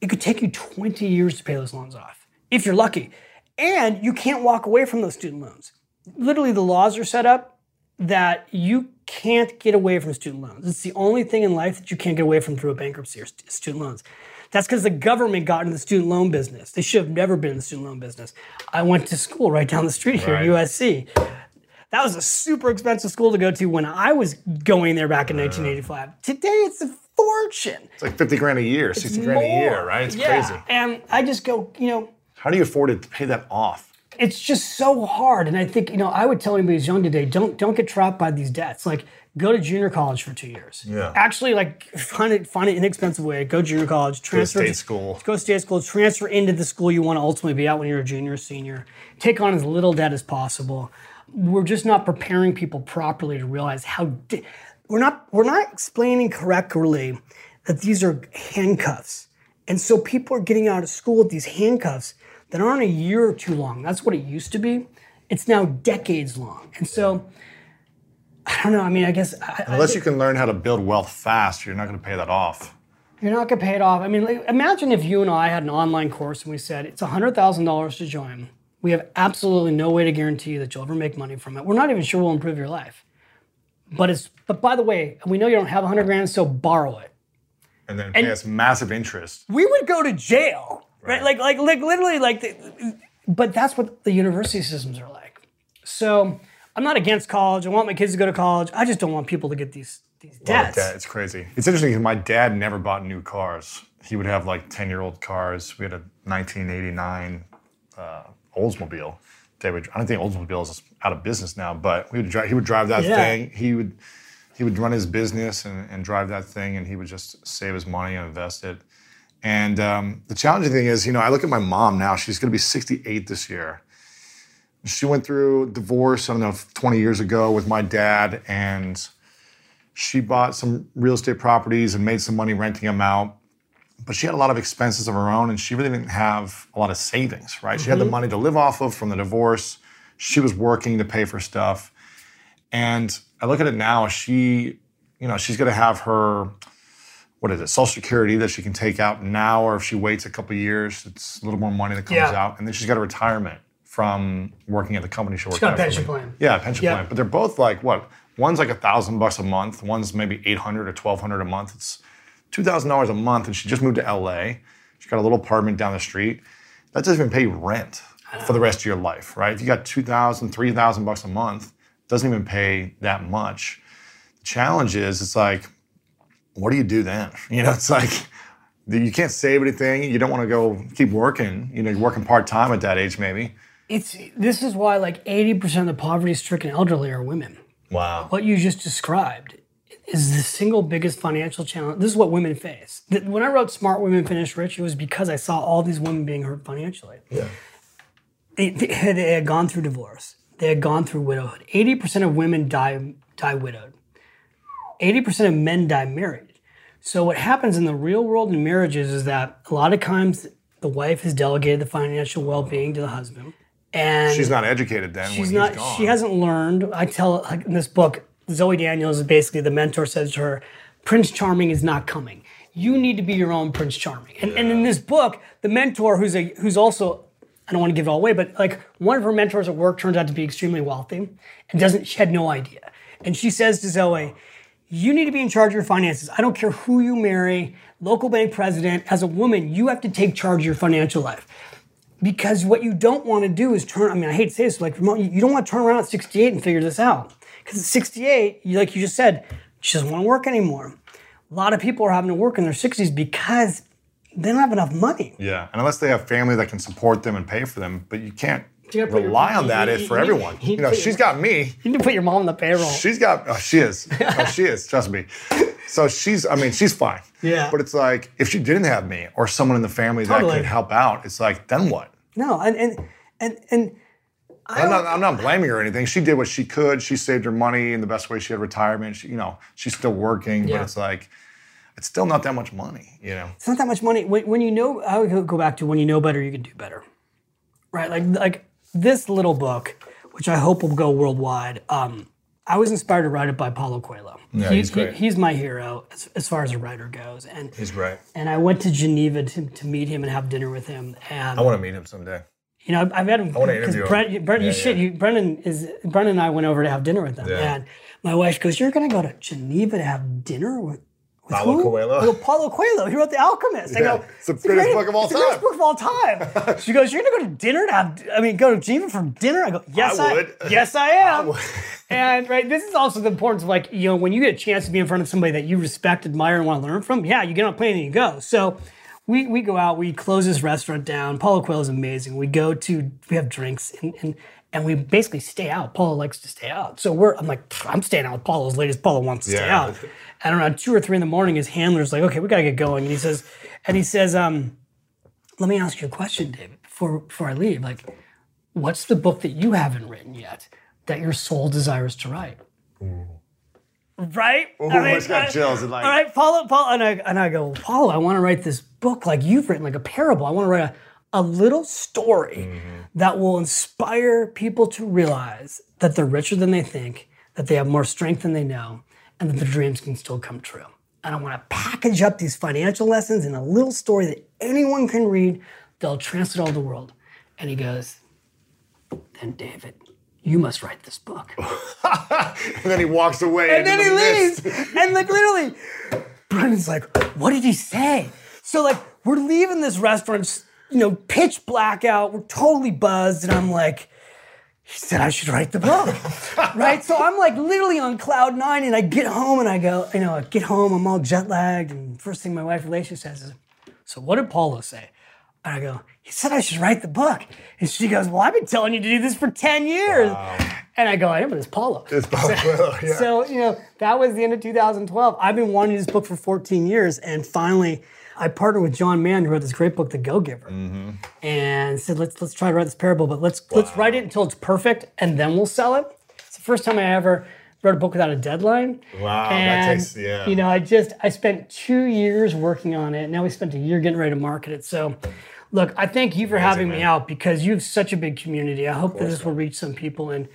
it could take you twenty years to pay those loans off, if you're lucky. And you can't walk away from those student loans. Literally, the laws are set up that you can't get away from student loans. It's the only thing in life that you can't get away from through a bankruptcy or st- student loans. That's because the government got into the student loan business. They should have never been in the student loan business. I went to school right down the street here, right. U S C. That was a super expensive school to go to when I was going there back in nineteen eighty-five. Today, it's a fortune. It's like fifty grand a year, it's sixty grand more. A year, right? It's yeah. crazy. And I just go, you know. How do you afford it to pay that off? It's just so hard. And I think, you know, I would tell anybody who's young today, don't don't get trapped by these debts. Like, go to junior college for two years. Yeah. Actually, like, find it, find an inexpensive way. Go to junior college, transfer. Go to state school. Go to state school, transfer into the school you want to ultimately be at when you're a junior or senior. Take on as little debt as possible. We're just not preparing people properly to realize how... Di- we're not we're not explaining correctly that these are handcuffs. And so people are getting out of school with these handcuffs that aren't a year or two long. That's what it used to be. It's now decades long. And so, I don't know, I mean, I guess... I, Unless I think, you can learn how to build wealth fast, you're not going to pay that off. You're not going to pay it off. I mean, like, imagine if you and I had an online course and we said, it's one hundred thousand dollars to join. We have absolutely no way to guarantee you that you'll ever make money from it. We're not even sure we'll improve your life. But it's. But by the way, we know you don't have one hundred grand, so borrow it. And then and pay us massive interest. We would go to jail. Right, like, like, like, literally, like, the, but that's what the university systems are like. So I'm not against college. I want my kids to go to college. I just don't want people to get these these debts. Well, it's crazy. It's interesting because my dad never bought new cars. He would have like ten-year-old cars. We had a nineteen eighty-nine uh, Oldsmobile. They would. I don't think Oldsmobile is out of business now, but we would drive. He would drive that yeah. thing. He would he would run his business and, and drive that thing, and he would just save his money and invest it. And um, the challenging thing is, you know, I look at my mom now. She's going to be sixty-eight this year. She went through divorce, I don't know, twenty years ago with my dad. And she bought some real estate properties and made some money renting them out. But she had a lot of expenses of her own. And she really didn't have a lot of savings, right? Mm-hmm. She had the money to live off of from the divorce. She was working to pay for stuff. And I look at it now. She, you know, she's going to have her... what is it, Social Security that she can take out now, or if she waits a couple of years, it's a little more money that comes yeah. out. And then she's got a retirement from working at the company she worked at. She's got a pension plan. Yeah, pension yeah. plan. But they're both like, what, one's like a thousand bucks a month, one's maybe eight hundred or twelve hundred a month. It's two thousand dollars a month, and she just moved to L A. She's got a little apartment down the street. That doesn't even pay rent for the rest of your life, right? If you got two thousand, three thousand bucks a month, it doesn't even pay that much. The challenge is, it's like, what do you do then? You know, it's like, you can't save anything. You don't want to go keep working. You know, you're working part-time at that age, maybe. It's, this is why like eighty percent of the poverty-stricken elderly are women. Wow. What you just described is the single biggest financial challenge. This is what women face. When I wrote Smart Women Finish Rich, it was because I saw all these women being hurt financially. Yeah. They, they had gone through divorce. They had gone through widowhood. eighty percent of women die, die widowed. eighty percent of men die married. So what happens in the real world in marriages is that a lot of times the wife has delegated the financial well-being to the husband. And she's not educated then she's when not, he's gone. She hasn't learned. I tell, like in this book, Zoe Daniels is basically, the mentor says to her, Prince Charming is not coming. You need to be your own Prince Charming. And, yeah. and in this book, the mentor who's a who's also, I don't want to give it all away, but like one of her mentors at work turns out to be extremely wealthy and doesn't, she had no idea. And she says to Zoe, you need to be in charge of your finances. I don't care who you marry, local bank president, as a woman, you have to take charge of your financial life. Because what you don't want to do is turn, I mean, I hate to say this, like you don't want to turn around at sixty-eight and figure this out. Because at sixty-eight, you, like you just said, she doesn't want to work anymore. A lot of people are having to work in their sixties because they don't have enough money. Yeah, and unless they have family that can support them and pay for them, but you can't you rely your, on that you, you, for you, everyone. You, you, you know, she's your, got me. You need to put your mom on the payroll. She's got, oh, she is. Oh, she is, trust me. So she's, I mean, she's fine. Yeah. But it's like, if she didn't have me or someone in the family totally. that could help out, it's like, then what? No, and, and, and, and I'm not, I'm not blaming her or anything. She did what she could. She saved her money in the best way. She had retirement. She, you know, she's still working, yeah. but it's like, it's still not that much money, you know? It's not that much money. When, when you know, I would go back to when you know better, you can do better, right? Like, like this little book, which I hope will go worldwide, um, I was inspired to write it by Paulo Coelho. Yeah, he, he's great. He, he's my hero as, as far as a writer goes. And he's right. And I went to Geneva to, to meet him and have dinner with him. And I want to meet him someday. You know, I've had him. I want to interview Brent, him. Brent, yeah, you yeah. should. You, Brendan is. Brendan and I went over to have dinner with them, yeah. and my wife goes, "You're going to go to Geneva to have dinner with, with Paulo who? Coelho." I go, "Paulo Coelho. He wrote The Alchemist." I yeah. go, "It's the greatest book of all time." It's the greatest book of all time. She goes, "You're going to go to dinner to have. I mean, go to Geneva for dinner." I go, "Yes, I, I would. Yes, I am." I would. And right, this is also the importance of like, you know, when you get a chance to be in front of somebody that you respect, admire, and want to learn from. Yeah, you get on a plane and you go. So. We we go out, we close this restaurant down. Paulo Coelho is amazing. We go to, we have drinks, and and, and we basically stay out. Paulo likes to stay out. So we're, I'm like, I'm staying out with Paulo as late as Paulo wants to yeah. stay out. And around two or three in the morning, his handler's like, okay, we gotta get going. And he says, and he says, um, let me ask you a question, David, before, before I leave. Like, what's the book that you haven't written yet that your soul desires to write? Mm. Right? Ooh, I mean, it's got chills. All right, Paulo, Paulo, and I, and I go, Paulo, I want to write this book like you've written, like a parable. I want to write a, a little story mm-hmm. that will inspire people to realize that they're richer than they think, that they have more strength than they know, and that their dreams can still come true. And I want to package up these financial lessons in a little story that anyone can read. They'll translate all the world. And he goes, then David, you must write this book. And then he walks away. And then he leaves. And like literally, Brendan's like, what did he say? So like, we're leaving this restaurant, you know, pitch blackout. We're totally buzzed. And I'm like, he said I should write the book, right? So I'm like literally on cloud nine and I get home and I go, you know, I get home, I'm all jet lagged. And first thing my wife Alicia says is, so what did Paulo say? And I go, he said I should write the book. And she goes, well, I've been telling you to do this for ten years. Wow. And I go, I know, but it's Paulo. It's Paulo, so, yeah. So, you know, that was the end of two thousand twelve. I've been wanting this book for fourteen years. And finally, I partnered with John Mann, who wrote this great book, The Go-Giver. Mm-hmm. And said, let's let's try to write this parable, but let's wow. let's write it until it's perfect, and then we'll sell it. It's the first time I ever wrote a book without a deadline. Wow, and, that takes, yeah. you know, I just, I spent two years working on it. Now we spent a year getting ready to market it. So, look, I thank you for Amazing, having man. me out because you have such a big community. I hope that this will reach some people. And,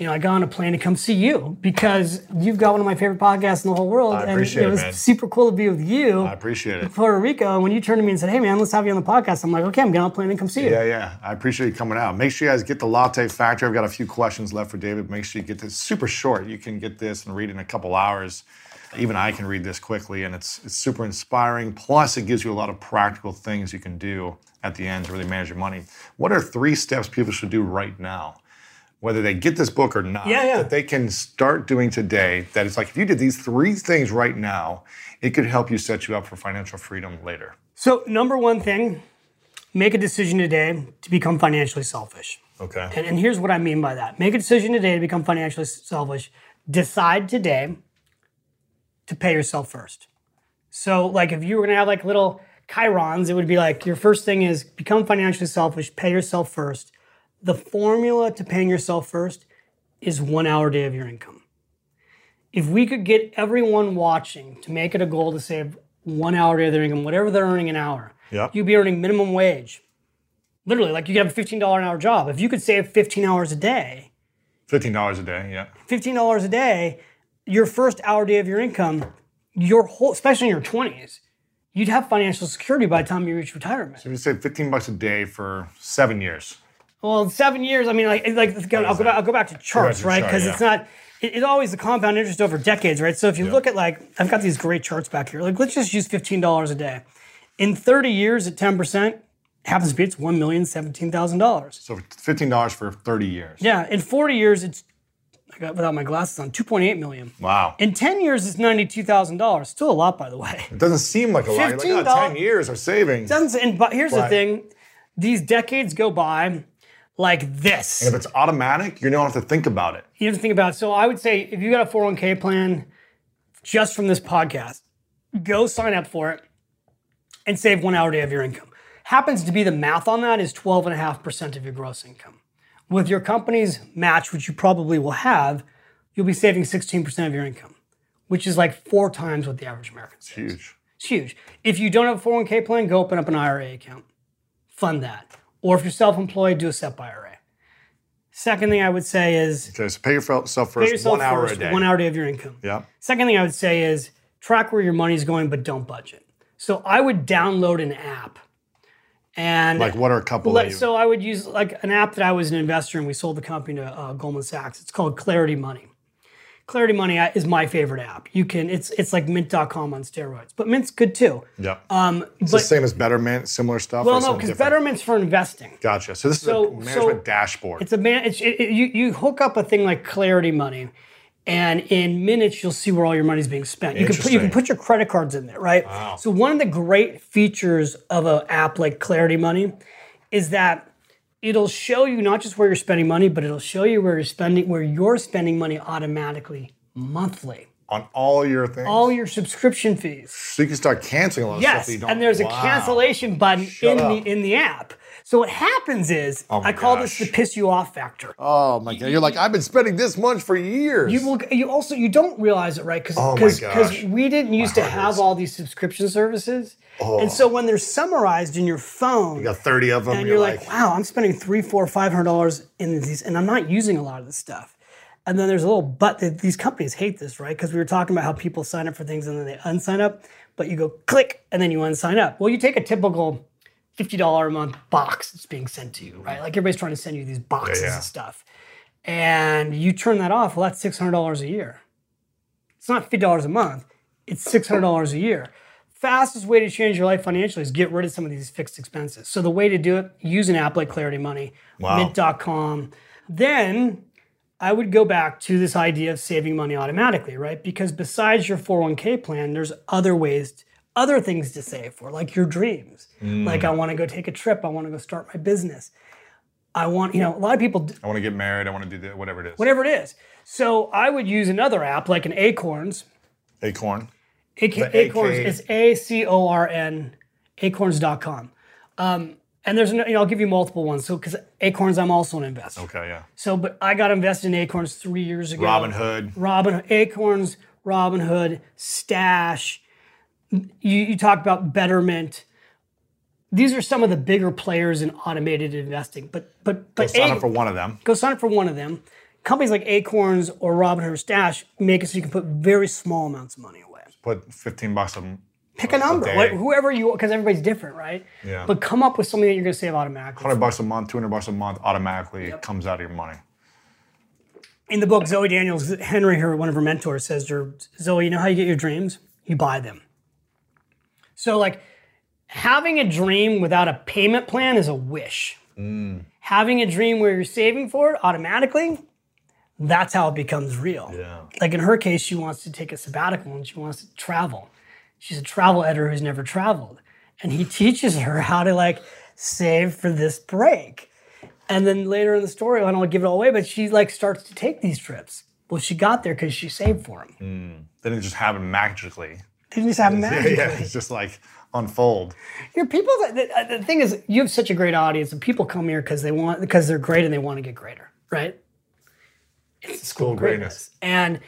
you know, I got on a plane to come see you because you've got one of my favorite podcasts in the whole world. I appreciate it, man. And it was super cool to be with you. I appreciate it. In Puerto Rico. And when you turned to me and said, hey, man, let's have you on the podcast, I'm like, okay, I'm getting on a plane and come see you. Yeah, yeah. I appreciate you coming out. Make sure you guys get The Latte Factor. I've got a few questions left for David. Make sure you get this. Super short. You can get this and read in a couple hours. Even I can read this quickly, and it's, it's super inspiring. Plus, it gives you a lot of practical things you can do at the end to really manage your money. What are three steps people should do right now, whether they get this book or not, yeah, yeah. that they can start doing today, that it's like, if you did these three things right now, it could help you set you up for financial freedom later? So number one thing, make a decision today to become financially selfish. Okay. And, and here's what I mean by that. Make a decision today to become financially selfish. Decide today to pay yourself first. So like if you were gonna have like little chyrons, it would be like your first thing is become financially selfish, pay yourself first. The formula to paying yourself first is one hour day of your income. If we could get everyone watching to make it a goal to save one hour day of their income, whatever they're earning an hour, yep. you'd be earning minimum wage. Literally, like you could have a fifteen dollars an hour job. If you could save fifteen hours a day. fifteen dollars a day, yeah. fifteen dollars a day, your first hour day of your income, your whole, especially in your twenties, you'd have financial security by the time you reach retirement. So you save fifteen bucks a day for seven years. Well, seven years, I mean, like, like I'll, go back, I'll go back to charts, right? Because it's not, it, it's always the compound interest over decades, right? So if you yeah. look at like, I've got these great charts back here. Like, let's just use fifteen dollars a day. In thirty years at ten percent, happens to be it's one million seventeen thousand dollars. So fifteen dollars for thirty years. Yeah, in forty years, it's, I got without my glasses on, two point eight million dollars. Wow. In ten years, it's ninety-two thousand dollars. Still a lot, by the way. It doesn't seem like a lot. fifteen dollars, you're like, oh, ten years of savings. Doesn't, and, but here's but, the thing, these decades go by like this. And if it's automatic, you don't have to think about it. You don't have to think about it. So I would say if you got a four oh one k plan just from this podcast, go sign up for it and save one hour day of your income. Happens to be the math on that is twelve point five percent of your gross income. With your company's match, which you probably will have, you'll be saving sixteen percent of your income, which is like four times what the average American saves. It's huge. It's huge. If you don't have a four oh one k plan, go open up an I R A account. Fund that. Or if you're self-employed, do a SEP I R A. Second thing I would say is... Okay, so pay yourself first, pay yourself one hour first, a day. One hour a day of your income. Yeah. Second thing I would say is track where your money's going, but don't budget. So I would download an app. And like what are a couple let, of you? So I would use like an app that I was an investor in. We sold the company to uh, Goldman Sachs. It's called Clarity Money. Clarity Money is my favorite app. You can it's it's like mint dot com on steroids, but Mint's good too. Yeah. Um, it's but, the same as Betterment, similar stuff. Well, no, because Betterment's for investing. Gotcha. So this so, is a management so dashboard. It's a man. It's, it, it, you you hook up a thing like Clarity Money, and in minutes you'll see where all your money's being spent. You can put, you can put your credit cards in there, right? Wow. So one of the great features of an app like Clarity Money is that it'll show you not just where you're spending money, but it'll show you where you're spending where you're spending money automatically monthly. On all your things? All your subscription fees. So you can start canceling a lot yes. of stuff that you don't. Yes, and there's wow. a cancellation button Shut in up. the in the app. So what happens is, oh I call gosh. this the piss you off factor. Oh my God, you're like, I've been spending this much for years. You will, you also, you don't realize it, right? Because oh because we didn't used to have all these subscription services. Oh. And so when they're summarized in your phone, you got thirty of them, and you're, you're like, like, wow, I'm spending three, four, five hundred dollars in these, and I'm not using a lot of this stuff. And then there's a little but that these companies hate this, right? Because we were talking about how people sign up for things and then they unsign up, but you go click and then you unsign up. Well, you take a typical fifty dollars a month box that's being sent to you, right? Like everybody's trying to send you these boxes yeah, yeah. of stuff. And you turn that off, well, that's six hundred dollars a year. It's not fifty dollars a month, it's six hundred dollars a year. Fastest way to change your life financially is get rid of some of these fixed expenses. So the way to do it, use an app like Clarity Money, wow. mint dot com. Then I would go back to this idea of saving money automatically, right? Because besides your four oh one k plan, there's other ways, to, other things to save for, like your dreams. Mm. Like I want to go take a trip. I want to go start my business. I want, you know, a lot of people. D- I want to get married. I want to do that, whatever it is. Whatever it is. So I would use another app like an Acorns. Acorn. A- A- Acorns. A K- it's A C O R N, acorns dot com. Um, And there's, you know, I'll give you multiple ones. So, because Acorns, I'm also an investor. Okay, yeah. So, but I got invested in Acorns three years ago. Robinhood. Robinhood, Acorns, Robinhood, Stash. You, you talk about Betterment. These are some of the bigger players in automated investing. But, but, but. Go sign a- up for one of them. Go sign up for one of them. companies like Acorns or Robinhood or Stash make it so you can put very small amounts of money away. Put fifteen bucks a Pick a number, a like whoever you, because everybody's different, right? Yeah. But come up with something that you're going to save automatically. one hundred bucks a month, two hundred bucks a month automatically yep. comes out of your money. In the book, Zoe Daniels, Henry, her, one of her mentors, says to her, Zoe, you know how you get your dreams? You buy them. So like having a dream without a payment plan is a wish. Mm. Having a dream where you're saving for it automatically, that's how it becomes real. Yeah. Like in her case, she wants to take a sabbatical and she wants to travel. She's a travel editor who's never traveled. And he teaches her how to like save for this break. And then later in the story, I don't want to give it all away, but she like starts to take these trips. Well, she got there because she saved for them. Mm. They didn't just happen magically. They didn't just happen magically. Yeah, yeah, it's just like unfold. You know, people, the, the thing is, you have such a great audience and people come here because they want, because they're great and they want to get greater, right? It's the School of Greatness. And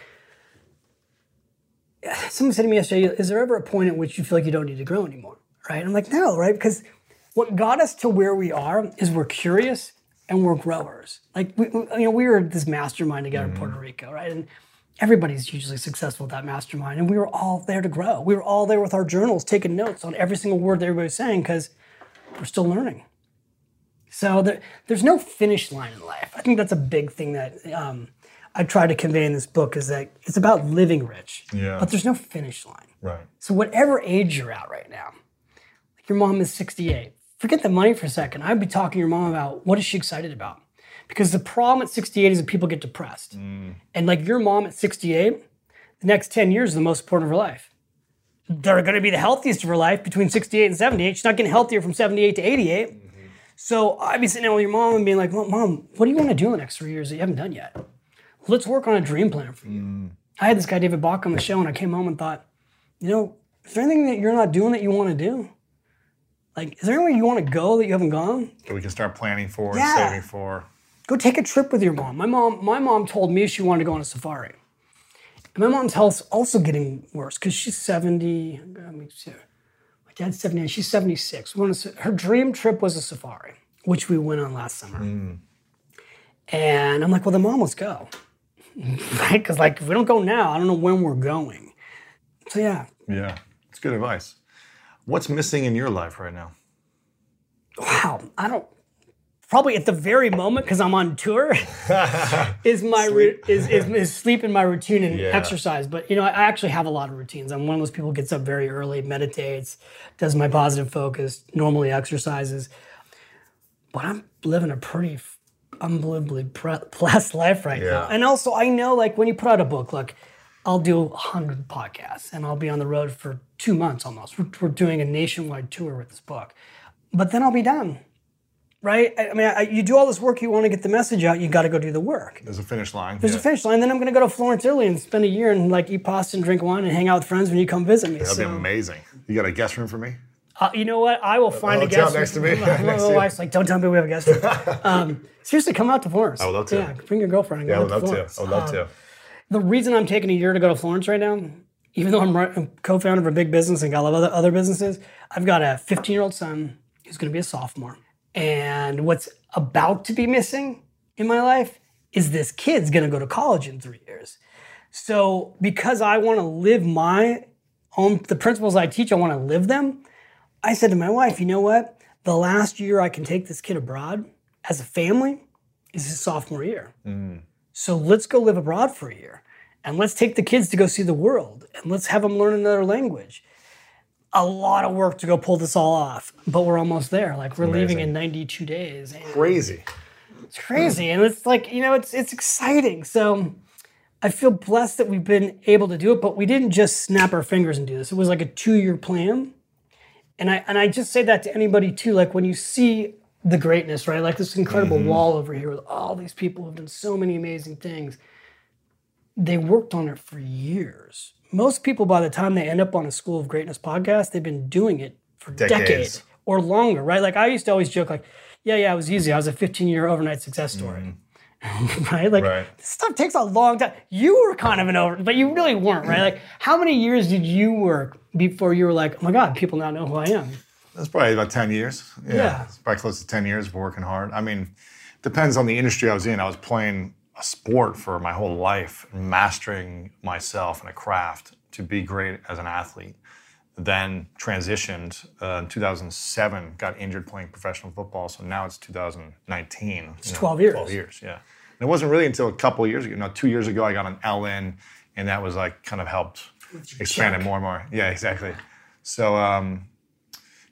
someone said to me yesterday, is there ever a point at which you feel like you don't need to grow anymore, right? I'm like, no, right? Because what got us to where we are is we're curious and we're growers. Like, we, you know, we were at this mastermind together mm-hmm. in Puerto Rico, right? And everybody's usually successful at that mastermind. And we were all there to grow. We were all there with our journals, taking notes on every single word that everybody was saying because we're still learning. So there, there's no finish line in life. I think that's a big thing that... Um, I try to convey in this book is that it's about living rich, yeah. but there's no finish line. Right. So whatever age you're at right now, like your mom is sixty-eight. Forget the money for a second. I'd be talking to your mom about what is she excited about? Because the problem at sixty-eight is that people get depressed. Mm. And like your mom at sixty-eight, the next ten years is the most important of her life. They're going to be the healthiest of her life between sixty-eight and seventy-eight. She's not getting healthier from seventy-eight to eighty-eight. Mm-hmm. So I'd be sitting down with your mom and being like, well, Mom, what do you want to do in the next three years that you haven't done yet? Let's work on a dream plan for you. Mm. I had this guy, David Bach, on the show, and I came home and thought, you know, is there anything that you're not doing that you want to do? Like, is there anywhere you want to go that you haven't gone? That we can start planning for yeah. and saving for. Go take a trip with your mom. My mom my mom told me she wanted to go on a safari. And my mom's health's also getting worse because she's seventy. My dad's seventy-nine. She's seventy-six. We to, her dream trip was a safari, which we went on last summer. Mm. And I'm like, well, then Mom, let's go. Right? Because like, if we don't go now, I don't know when we're going. So yeah. Yeah, it's good advice. What's missing in your life right now? Wow, I don't, probably at the very moment, because I'm on tour, is my sleep. Is, is, is sleep and my routine and yeah. exercise. But you know, I actually have a lot of routines. I'm one of those people who gets up very early, meditates, does my positive focus, normally exercises. But I'm living a pretty unbelievably blessed life right yeah. now. And also I know like when you put out a book, look, I'll do one hundred podcasts and I'll be on the road for two months almost. We're, we're doing a nationwide tour with this book. But then I'll be done, right? I, I mean, I, you do all this work, you want to get the message out, you got to go do the work. There's a finish line. There's yeah. a finish line. Then I'm going to go to Florence, Italy and spend a year and like eat pasta and drink wine and hang out with friends when you come visit me. That'd so, be amazing. You got a guest room for me? Uh, you know what? I will find I'll a guest next to me. My, my wife's like, don't tell me we have a guest. Um, seriously, come out to Florence. I would love to. Yeah, bring your girlfriend. And yeah, go I would love Florence. to. I would love uh, to. The reason I'm taking a year to go to Florence right now, even though I'm, right, I'm co-founder of a big business and got a lot of other, other businesses, I've got a fifteen-year-old son who's going to be a sophomore. And what's about to be missing in my life is this kid's going to go to college in three years. So because I want to live my own, the principles I teach, I want to live them. I said to my wife, you know what? The last year I can take this kid abroad as a family is his sophomore year. Mm. So let's go live abroad for a year. And let's take the kids to go see the world. And let's have them learn another language. A lot of work to go pull this all off. But we're almost there. Like we're Amazing. leaving in ninety-two days. And crazy. It's crazy. And it's like, you know, it's it's exciting. So I feel blessed that we've been able to do it. But we didn't just snap our fingers and do this. It was like a two-year plan. And I and I just say that to anybody too, like when you see the greatness, right? Like this incredible mm-hmm. wall over here with all these people who've done so many amazing things. They worked on it for years. Most people, by the time they end up on a School of Greatness podcast, they've been doing it for decades, decades or longer, right? Like I used to always joke like, yeah, yeah, it was easy. I was a fifteen-year overnight success story, mm-hmm. right? Like right. this stuff takes a long time. You were kind of an over, but you really weren't, right? Like how many years did you work before you were like, oh my God, people now know who I am? That's probably about ten years. Yeah, yeah. It's probably close to ten years of working hard. I mean, depends on the industry I was in. I was playing a sport for my whole life, mastering myself in a craft to be great as an athlete. Then transitioned uh, in two thousand seven, got injured playing professional football, so now it's two thousand nineteen. It's you know, twelve years. twelve years, yeah. And it wasn't really until a couple of years ago, no, two years ago, I got an L N, and that was like kind of helped expand it more and more. Yeah, exactly. So, um,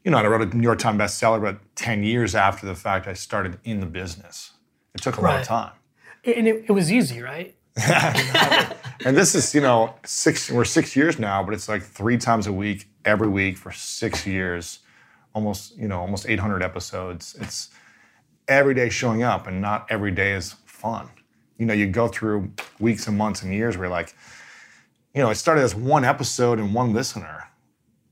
you know, I wrote a New York Times bestseller about ten years after the fact I started in the business. It took a right. long time. And it, it was easy, right? And this is, you know, six, we're six years now, but it's like three times a week, every week for six years, almost, you know, almost eight hundred episodes. It's every day showing up, and not every day is fun. You know, you go through weeks and months and years where you're like, you know, it started as one episode and one listener.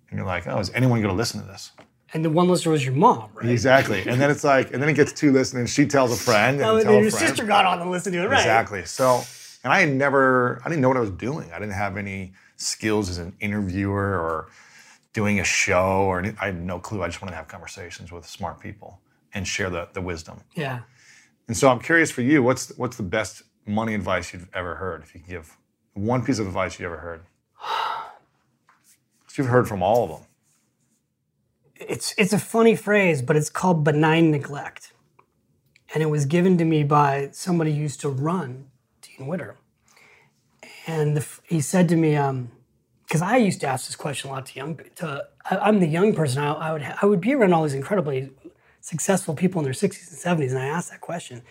And you're like, oh, is anyone going to listen to this? And the one listener was your mom, right? Exactly. And then it's like, and then it gets two listening. She tells a friend. And oh, and then your sister got on to listen to it, right? Exactly. So, and I had never, I didn't know what I was doing. I didn't have any skills as an interviewer or doing a show, or I had no clue. I just wanted to have conversations with smart people and share the, the wisdom. Yeah. And so I'm curious for you, what's what's the best money advice you've ever heard? If you can give one piece of advice you ever heard. Because you've heard from all of them. It's it's a funny phrase, but it's called benign neglect. And it was given to me by somebody who used to run Dean Witter. And the, he said to me, because um, I used to ask this question a lot to young, to, I, I'm the young person, I, I would I would be around all these incredibly successful people in their sixties and seventies, and I asked that question.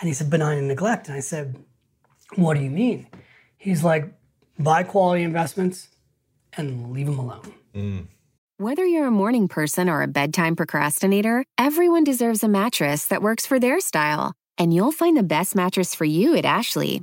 And he said, benign neglect. And I said, what do you mean? He's like, buy quality investments and leave them alone. Mm. Whether you're a morning person or a bedtime procrastinator, everyone deserves a mattress that works for their style. And you'll find the best mattress for you at Ashley.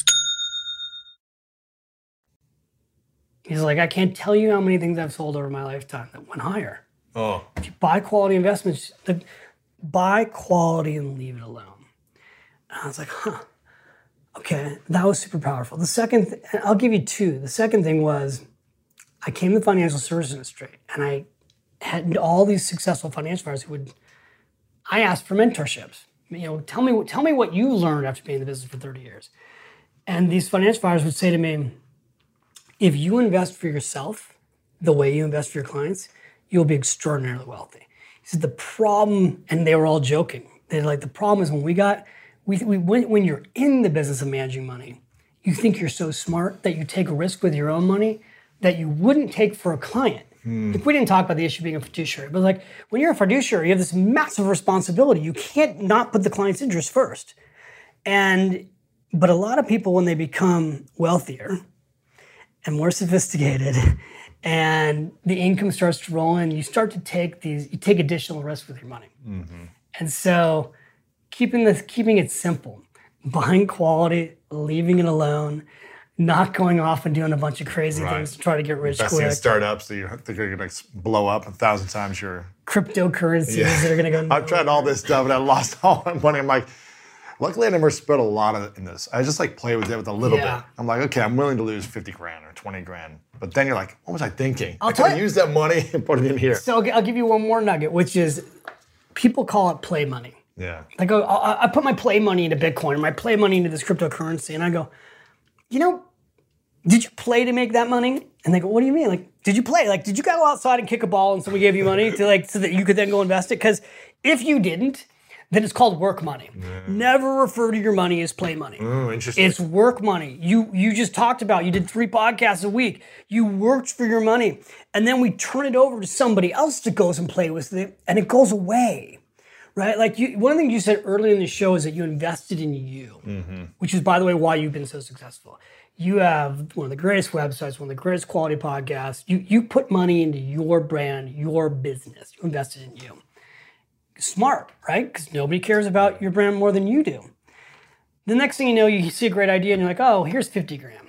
He's like, I can't tell you how many things I've sold over my lifetime that went higher. Oh. If you buy quality investments, the, buy quality and leave it alone. And I was like, huh. Okay, that was super powerful. The second, th- I'll give you two. The second thing was, I came to the financial services industry, and I had all these successful financial advisors who would, I asked for mentorships. You know, tell me, tell me what you learned after being in the business for thirty years. And these financial advisors would say to me, if you invest for yourself the way you invest for your clients, you'll be extraordinarily wealthy. He said the problem, and they were all joking. They're like, the problem is when we got, we, we when, when you're in the business of managing money, you think you're so smart that you take a risk with your own money that you wouldn't take for a client. Hmm. Like, we didn't talk about the issue being a fiduciary, but like when you're a fiduciary, you have this massive responsibility. You can't not put the client's interest first. And, but a lot of people, when they become wealthier and more sophisticated, and the income starts to roll in, you start to take these, you take additional risks with your money. Mm-hmm. And so keeping this, keeping it simple, buying quality, leaving it alone, not going off and doing a bunch of crazy right. things to try to get rich Investing quick. Investing startups that you think are going to blow up a thousand times your... Cryptocurrencies yeah. that are going to go... I've tried all this stuff and I lost all my money. I'm like... Luckily, I never spread a lot of in this. I just like play with it with a little yeah. bit. I'm like, okay, I'm willing to lose fifty grand or twenty grand. But then you're like, what was I thinking? I'll I could have used that money and put it in here. So I'll give you one more nugget, which is people call it play money. Yeah. Like, oh, I put my play money into Bitcoin or my play money into this cryptocurrency. And I go, you know, did you play to make that money? And they go, what do you mean? Like, did you play? Like, did you go outside and kick a ball and somebody gave you money to like so that you could then go invest it? Because if you didn't, then it's called work money. Yeah. Never refer to your money as play money. Oh, interesting. It's work money. You you just talked about, you did three podcasts a week. You worked for your money. And then we turn it over to somebody else that goes and play with it, and it goes away, right? Like you, one thing you said earlier in the show is that you invested in you, mm-hmm. which is, by the way, why you've been so successful. You have one of the greatest websites, one of the greatest quality podcasts. You you put money into your brand, your business. You invested in you. Smart, right? Because nobody cares about your brand more than you do. The next thing you know, you see a great idea and you're like, oh, here's fifty grand.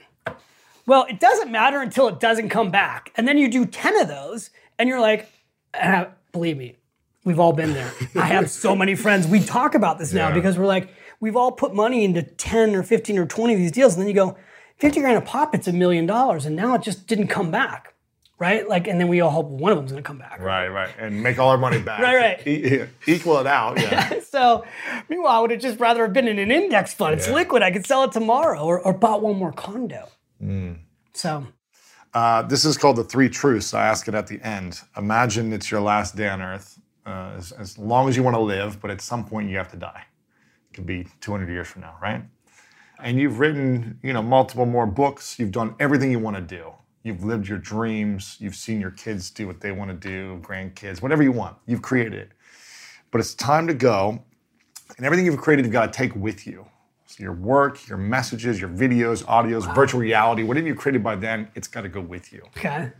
Well, it doesn't matter until it doesn't come back. And then you do ten of those and you're like, ah, believe me, we've all been there. I have so many friends. We talk about this now yeah. because we're like, we've all put money into ten or fifteen or twenty of these deals. And then you go, fifty grand a pop, it's a million dollars. And now it just didn't come back. Right? Like, and then we all hope one of them's going to come back. Right, right. And make all our money back. right, right. E- equal it out. Yeah. So, meanwhile, I would have just rather have been in an index fund. It's yeah. liquid. I could sell it tomorrow or, or bought one more condo. Mm. So. Uh, this is called the three truths. I ask it at the end. Imagine it's your last day on earth. Uh, as, as long as you want to live, but at some point you have to die. It could be two hundred years from now, right? And you've written, you know, multiple more books. You've done everything you want to do. You've lived your dreams. You've seen your kids do what they want to do, grandkids, whatever you want. You've created it. But it's time to go. And everything you've created, you've got to take with you. So your work, your messages, your videos, audios, wow. virtual reality, whatever you created by then, it's got to go with you. Okay.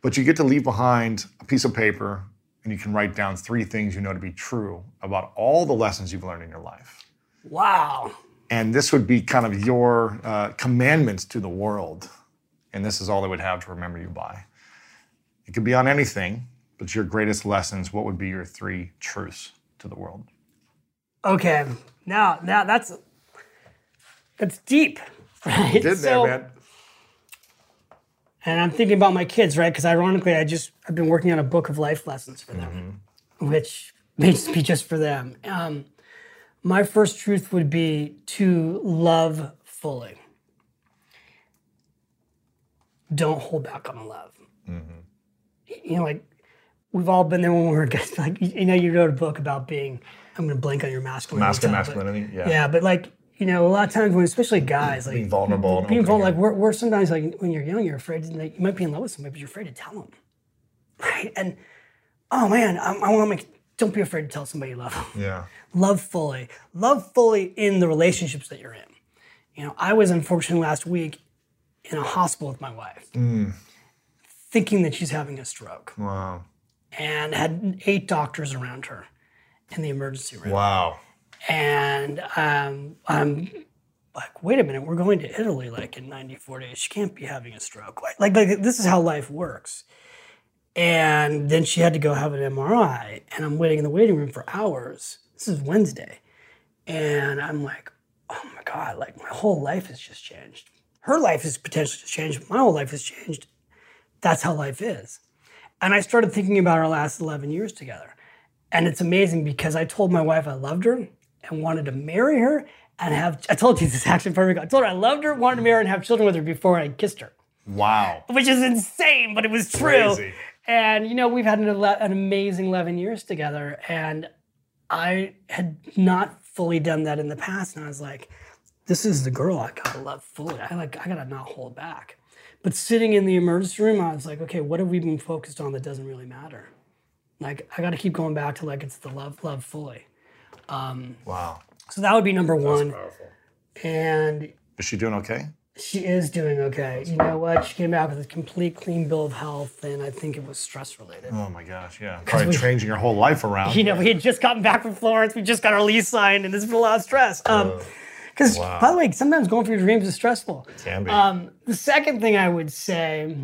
But you get to leave behind a piece of paper, and you can write down three things you know to be true about all the lessons you've learned in your life. Wow. And this would be kind of your uh, commandments to the world. And this is all they would have to remember you by. It could be on anything, but your greatest lessons, what would be your three truths to the world? Okay, now, now that's, that's deep, right? You did so, there, man. And I'm thinking about my kids, right? Because ironically, I just, I've been working on a book of life lessons for them, mm-hmm. which may just be just for them. Um, my first truth would be to love fully. Don't hold back on love. Mm-hmm. You know, like, we've all been there when we were guys. Like, you know, you wrote a book about being, I'm going to blank on your masculinity. Masculine, time, masculinity, but, yeah. Yeah, but like, you know, a lot of times when, especially guys, like. Being vulnerable. Being vulnerable, like, we're, we're sometimes, like, when you're young, you're afraid, to, like, you might be in love with somebody, but you're afraid to tell them. Right? And, oh man, I, I want to make, don't be afraid to tell somebody you love them. Yeah. Love fully. Love fully in the relationships that you're in. You know, I was unfortunate last week in a hospital with my wife, mm. thinking that she's having a stroke. Wow. And had eight doctors around her in the emergency room. Wow. And um, I'm like, wait a minute, we're going to Italy like in ninety-four days. She can't be having a stroke. Like, like, like this is how life works. And then she had to go have an M R I, and I'm waiting in the waiting room for hours. This is Wednesday. And I'm like, oh my God, like my whole life has just changed. Her life has potentially changed. My whole life has changed. That's how life is. And I started thinking about our last eleven years together. And it's amazing because I told my wife I loved her and wanted to marry her and have, I told you this actually before we got, I told her I loved her, wanted to marry her and have children with her before I kissed her. Wow. Which is insane, but it was true. Crazy. And you know, we've had an, an amazing eleven years together, and I had not fully done that in the past. And I was like, this is the girl I gotta love fully. I like I gotta not hold back. But sitting in the emergency room, I was like, okay, what have we been focused on that doesn't really matter? Like I gotta keep going back to like it's the love, love fully. Um, wow. So that would be number one. That's powerful. And is she doing okay? She is doing okay. You know what? She came back with a complete clean bill of health, and I think it was stress-related. Oh, my gosh, yeah. Probably we, changing your whole life around. You know, we had just gotten back from Florence. We just got our lease signed, and this has been a lot of stress. Um, uh. Because, wow. by the way, sometimes going for your dreams is stressful. It can be. Um, the second thing I would say,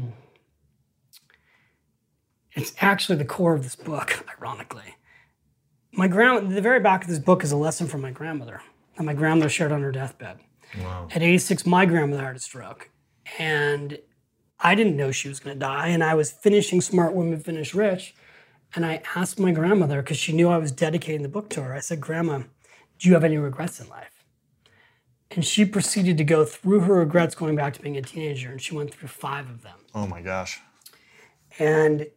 it's actually the core of this book, ironically. My grandma, the very back of this book is a lesson from my grandmother that my grandmother shared on her deathbed. Wow. At eighty-six, my grandmother had a stroke. And I didn't know she was going to die. And I was finishing Smart Women Finish Rich. And I asked my grandmother, because she knew I was dedicating the book to her. I said, Grandma, do you have any regrets in life? And she proceeded to go through her regrets going back to being a teenager, and she went through five of them. Oh my gosh. And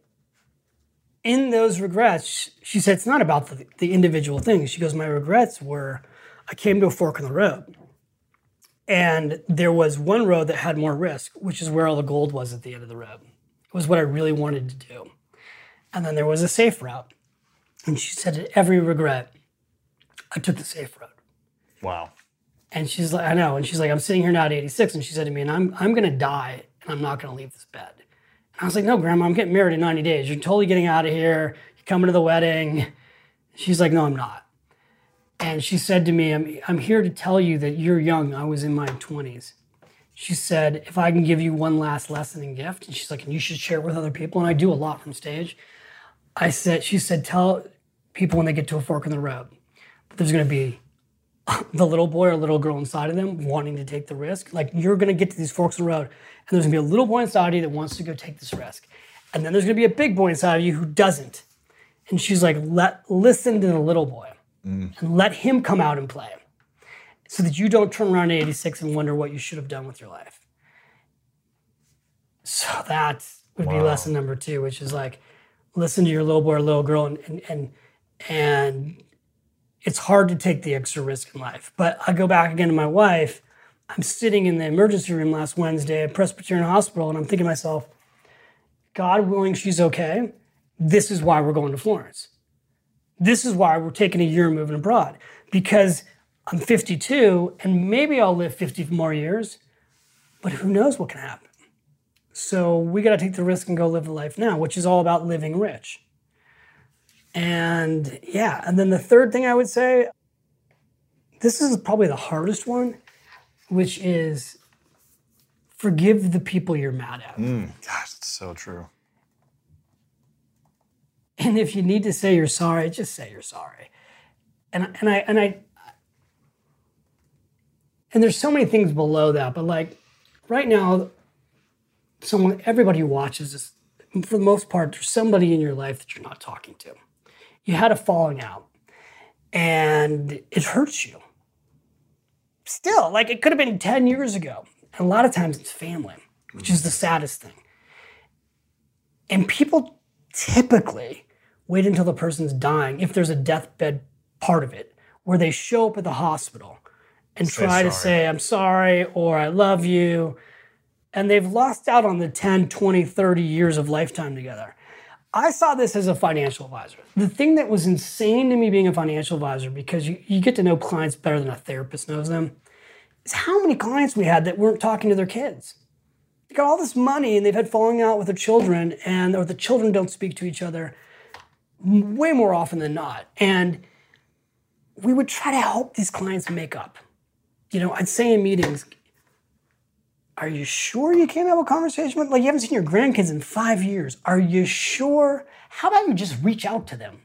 in those regrets, she said, it's not about the, the individual things. She goes, my regrets were I came to a fork in the road. And there was one road that had more risk, which is where all the gold was at the end of the road. It was what I really wanted to do. And then there was a safe route. And she said, at every regret, I took the safe road. Wow. And she's like, I know. And she's like, I'm sitting here now at eighty-six. And she said to me, and I'm I'm going to die, and I'm not going to leave this bed. And I was like, no, Grandma, I'm getting married in ninety days. You're totally getting out of here. You're coming to the wedding. She's like, no, I'm not. And she said to me, I'm, I'm here to tell you that you're young. I was in my twenties. She said, if I can give you one last lesson and gift, and she's like, and you should share it with other people. And I do a lot from stage. I said, she said, tell people when they get to a fork in the road, but there's going to be the little boy or little girl inside of them wanting to take the risk. Like, you're going to get to these forks in the road, and there's going to be a little boy inside of you that wants to go take this risk. And then there's going to be a big boy inside of you who doesn't. And she's like, let listen to the little boy mm. and let him come out and play so that you don't turn around at eighty-six and wonder what you should have done with your life. So that would wow. be lesson number two, which is like, listen to your little boy or little girl, and and and, and it's hard to take the extra risk in life. But I go back again to my wife. I'm sitting in the emergency room last Wednesday at Presbyterian Hospital, and I'm thinking to myself, God willing, she's okay. This is why we're going to Florence. This is why we're taking a year and moving abroad, because I'm fifty-two, and maybe I'll live fifty more years, but who knows what can happen. So we got to take the risk and go live the life now, which is all about living rich. And yeah, and then the third thing I would say, this is probably the hardest one, which is forgive the people you're mad at. Mm, gosh, it's so true. And if you need to say you're sorry, just say you're sorry. And and I and I and there's so many things below that, but like right now, someone, everybody who watches this, for the most part, there's somebody in your life that you're not talking to. You had a falling out, and it hurts you. Still, like, it could have been ten years ago. And a lot of times it's family, which mm-hmm. is the saddest thing. And people typically wait until the person's dying, if there's a deathbed part of it, where they show up at the hospital and say try sorry. to say, I'm sorry, or I love you. And they've lost out on the ten, twenty, thirty years of lifetime together. I saw this as a financial advisor. The thing that was insane to me being a financial advisor, because you, you get to know clients better than a therapist knows them, is how many clients we had that weren't talking to their kids. They got all this money, and they've had falling out with their children, and or the children don't speak to each other way more often than not. And we would try to help these clients make up. You know, I'd say in meetings, are you sure you can't have a conversation with, like, you haven't seen your grandkids in five years. Are you sure? How about you just reach out to them?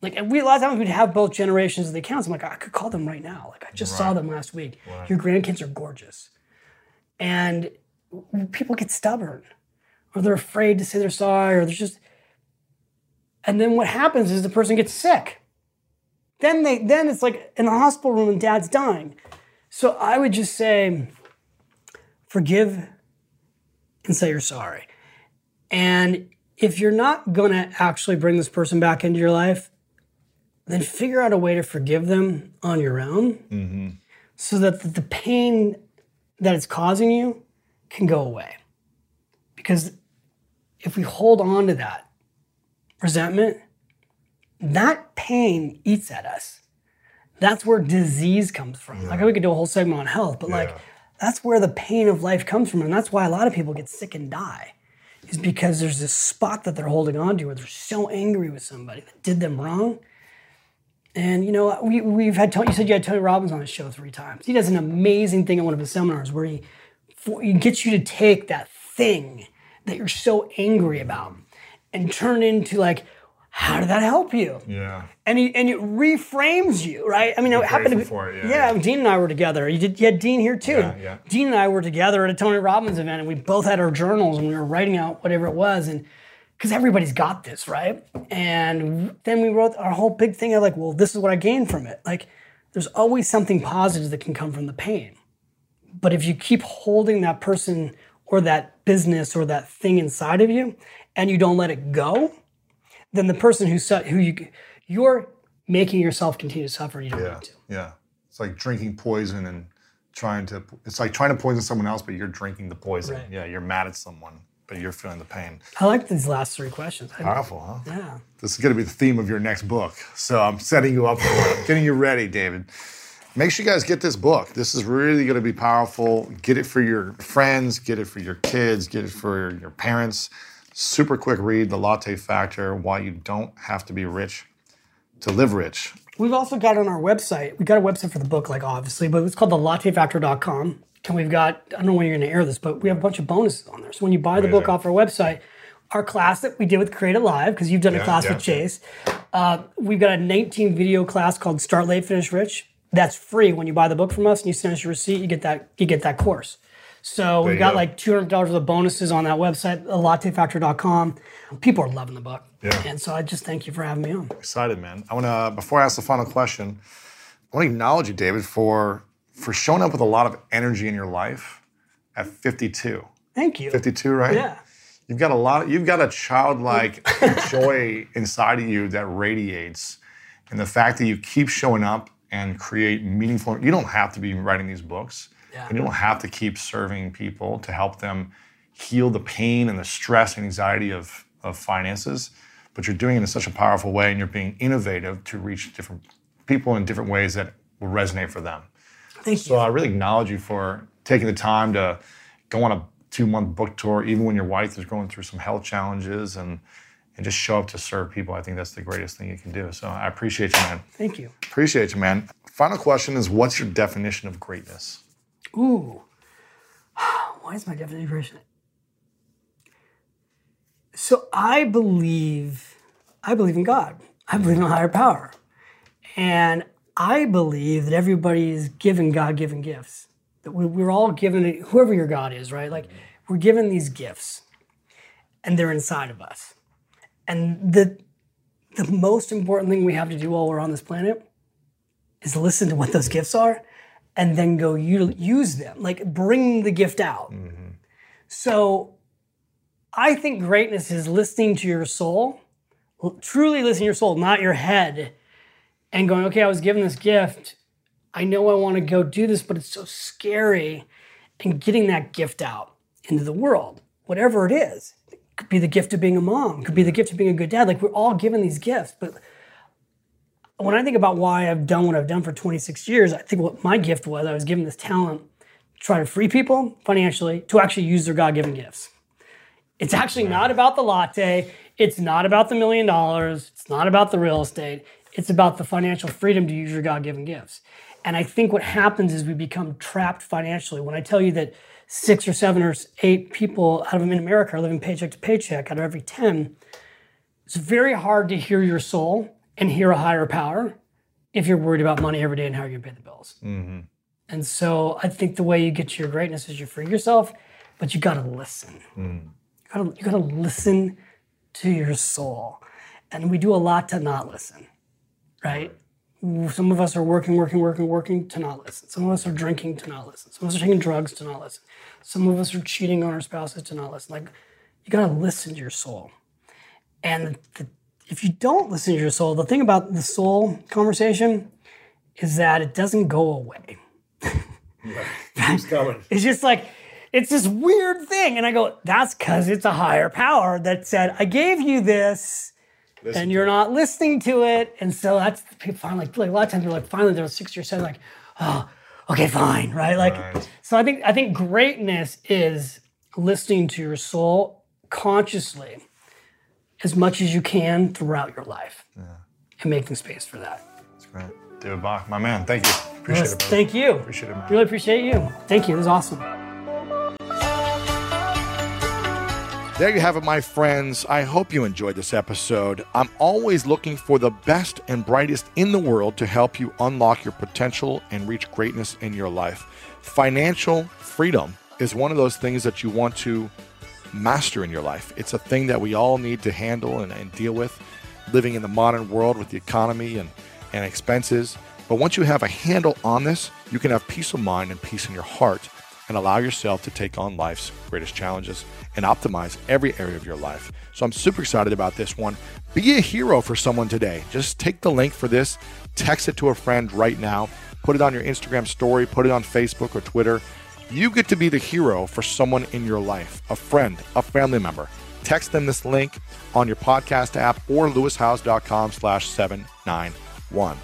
Like, and we, a lot of times we'd have both generations of the accounts. I'm like, I could call them right now. Like, I just right. saw them last week. Right. Your grandkids are gorgeous. And people get stubborn, or they're afraid to say they're sorry, or they're just, and then what happens is the person gets sick. Then they, then it's like in the hospital room and dad's dying. So I would just say, forgive and say you're sorry. And if you're not going to actually bring this person back into your life, then figure out a way to forgive them on your own mm-hmm. so that the pain that it's causing you can go away. Because if we hold on to that resentment, that pain eats at us. That's where disease comes from. Yeah. Like, we could do a whole segment on health, but yeah. like, that's where the pain of life comes from. And that's why a lot of people get sick and die, is because there's this spot that they're holding on to where they're so angry with somebody that did them wrong. And, you know, we, we've had, you said you had Tony Robbins on his show three times. He does an amazing thing in one of his seminars where he, for, he gets you to take that thing that you're so angry about and turn into like, how did that help you? Yeah. And he, and it reframes you, right? I mean, it happened to be, for it, yeah, yeah, yeah. Dean and I were together. You did, you had Dean here too. Yeah, yeah. Dean and I were together at a Tony Robbins event, and we both had our journals, and we were writing out whatever it was, and because everybody's got this, right? And then we wrote our whole big thing of like, well, this is what I gained from it. Like, there's always something positive that can come from the pain. But if you keep holding that person or that business or that thing inside of you, and you don't let it go, than the person who who you you're making yourself continue to suffer. And you don't yeah. need to. Yeah, it's like drinking poison and trying to. It's like trying to poison someone else, but you're drinking the poison. Right. Yeah, you're mad at someone, but you're feeling the pain. I like these last three questions. Powerful, huh? Yeah. This is going to be the theme of your next book. So I'm setting you up for it. Getting you ready, David. Make sure you guys get this book. This is really going to be powerful. Get it for your friends, get it for your kids, get it for your parents. Super quick read, The Latte Factor, Why You Don't Have to Be Rich to Live Rich. We've also got on our website, we've got a website for the book, like obviously, but it's called the latte factor dot com. And we've got, I don't know when you're going to air this, but we have a bunch of bonuses on there. So when you buy the book off our website, our class that we did with Create It Live, because you've done yeah, a class yeah. with Chase, uh, we've got a nineteen video class called Start Late, Finish Rich. That's free when you buy the book from us and you send us your receipt, you get that you get that course. So we've got go. like two hundred dollars worth of bonuses on that website, the latte factor dot com. People are loving the book. Yeah. And so I just thank you for having me on. Excited, man. I want to, before I ask the final question, I want to acknowledge you, David, for for showing up with a lot of energy in your life at fifty-two. Thank you. fifty-two, right? Yeah. You've got a lot, you've got a childlike joy inside of you that radiates. And the fact that you keep showing up and create meaningful, you don't have to be writing these books. Yeah. And you don't have to keep serving people to help them heal the pain and the stress and anxiety of, of finances. But you're doing it in such a powerful way and you're being innovative to reach different people in different ways that will resonate for them. Thank you. So I really acknowledge you for taking the time to go on a two-month book tour, even when your wife is going through some health challenges, and and just show up to serve people. I think that's the greatest thing you can do. So I appreciate you, man. Thank you. Appreciate you, man. Final question is, what's your definition of greatness? Ooh, why is my definition? So I believe, I believe in God. I believe in a higher power. And I believe that everybody is given God-given gifts. That we're all given, whoever your God is, right? Like, we're given these gifts and they're inside of us. And the, the most important thing we have to do while we're on this planet is listen to what those gifts are and then go use them, like bring the gift out. Mm-hmm. So I think greatness is listening to your soul, truly listening to your soul, not your head, and going, okay, I was given this gift. I know I want to go do this, but it's so scary. And getting that gift out into the world, whatever it is. It could be the gift of being a mom, could be the gift of being a good dad. Like, we're all given these gifts, but when I think about why I've done what I've done for twenty-six years, I think what my gift was, I was given this talent to try to free people financially to actually use their God-given gifts. It's actually not about the latte. It's not about the million dollars. It's not about the real estate. It's about the financial freedom to use your God-given gifts. And I think what happens is we become trapped financially. When I tell you that six or seven or eight people out of them in America are living paycheck to paycheck out of every ten, it's very hard to hear your soul and hear a higher power if you're worried about money every day and how you're gonna pay the bills. Mm-hmm. And so I think the way you get to your greatness is you free yourself, but you gotta listen. Mm. You gotta, you gotta listen to your soul. And we do a lot to not listen, right? Some of us are working, working, working, working to not listen. Some of us are drinking to not listen. Some of us are taking drugs to not listen. Some of us are cheating on our spouses to not listen. Like, you gotta listen to your soul. And the, the if you don't listen to your soul, the thing about the soul conversation is that it doesn't go away. Yeah, it's coming. It's just like, it's this weird thing. And I go, that's because it's a higher power that said, I gave you this, listen and you're not it. Listening to it. And so that's, people finally, like, a lot of times they're like, finally, they're sixty or seventy, like, oh, okay, fine, right? Like, right. So I think I think greatness is listening to your soul consciously as much as you can throughout your life, yeah. and making space for that. That's great. David Bach, my man, thank you. Appreciate yes, it, brother. Thank you. Appreciate it, man. Really appreciate you. Thank you, it was awesome. There you have it, my friends. I hope you enjoyed this episode. I'm always looking for the best and brightest in the world to help you unlock your potential and reach greatness in your life. Financial freedom is one of those things that you want to master in your life. It's a thing that we all need to handle and, and deal with, living in the modern world with the economy and, and expenses. But once you have a handle on this, you can have peace of mind and peace in your heart and allow yourself to take on life's greatest challenges and optimize every area of your life. So I'm super excited about this one. Be a hero for someone today. Just take the link for this, text it to a friend right now, put it on your Instagram story, put it on Facebook or Twitter. You get to be the hero for someone in your life, a friend, a family member. Text them this link on your podcast app or lewis howes dot com slash seven nine one.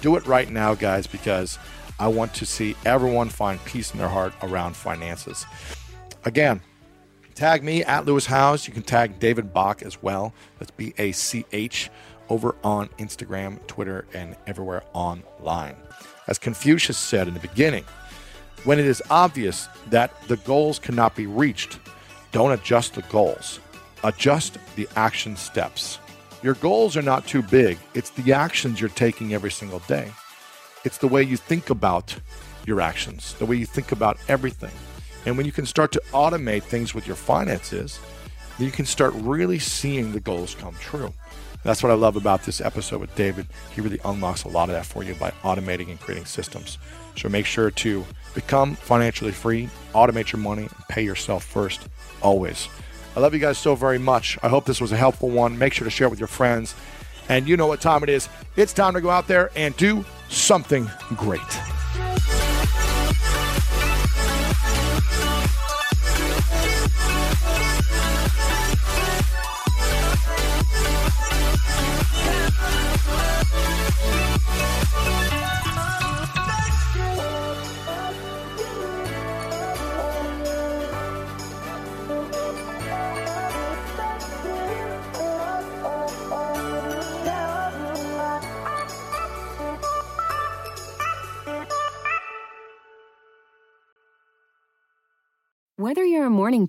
Do it right now, guys, because I want to see everyone find peace in their heart around finances. Again, tag me at Lewis Howes. You can tag David Bach as well. That's B A C H over on Instagram, Twitter, and everywhere online. As Confucius said in the beginning, when it is obvious that the goals cannot be reached, don't adjust the goals. Adjust the action steps. Your goals are not too big. It's the actions you're taking every single day. It's the way you think about your actions, the way you think about everything. And when you can start to automate things with your finances, then you can start really seeing the goals come true. That's what I love about this episode with David. He really unlocks a lot of that for you by automating and creating systems. So make sure to become financially free, automate your money, and pay yourself first, always. I love you guys so very much. I hope this was a helpful one. Make sure to share it with your friends. And you know what time it is. It's time to go out there and do something great. Whether you're a morning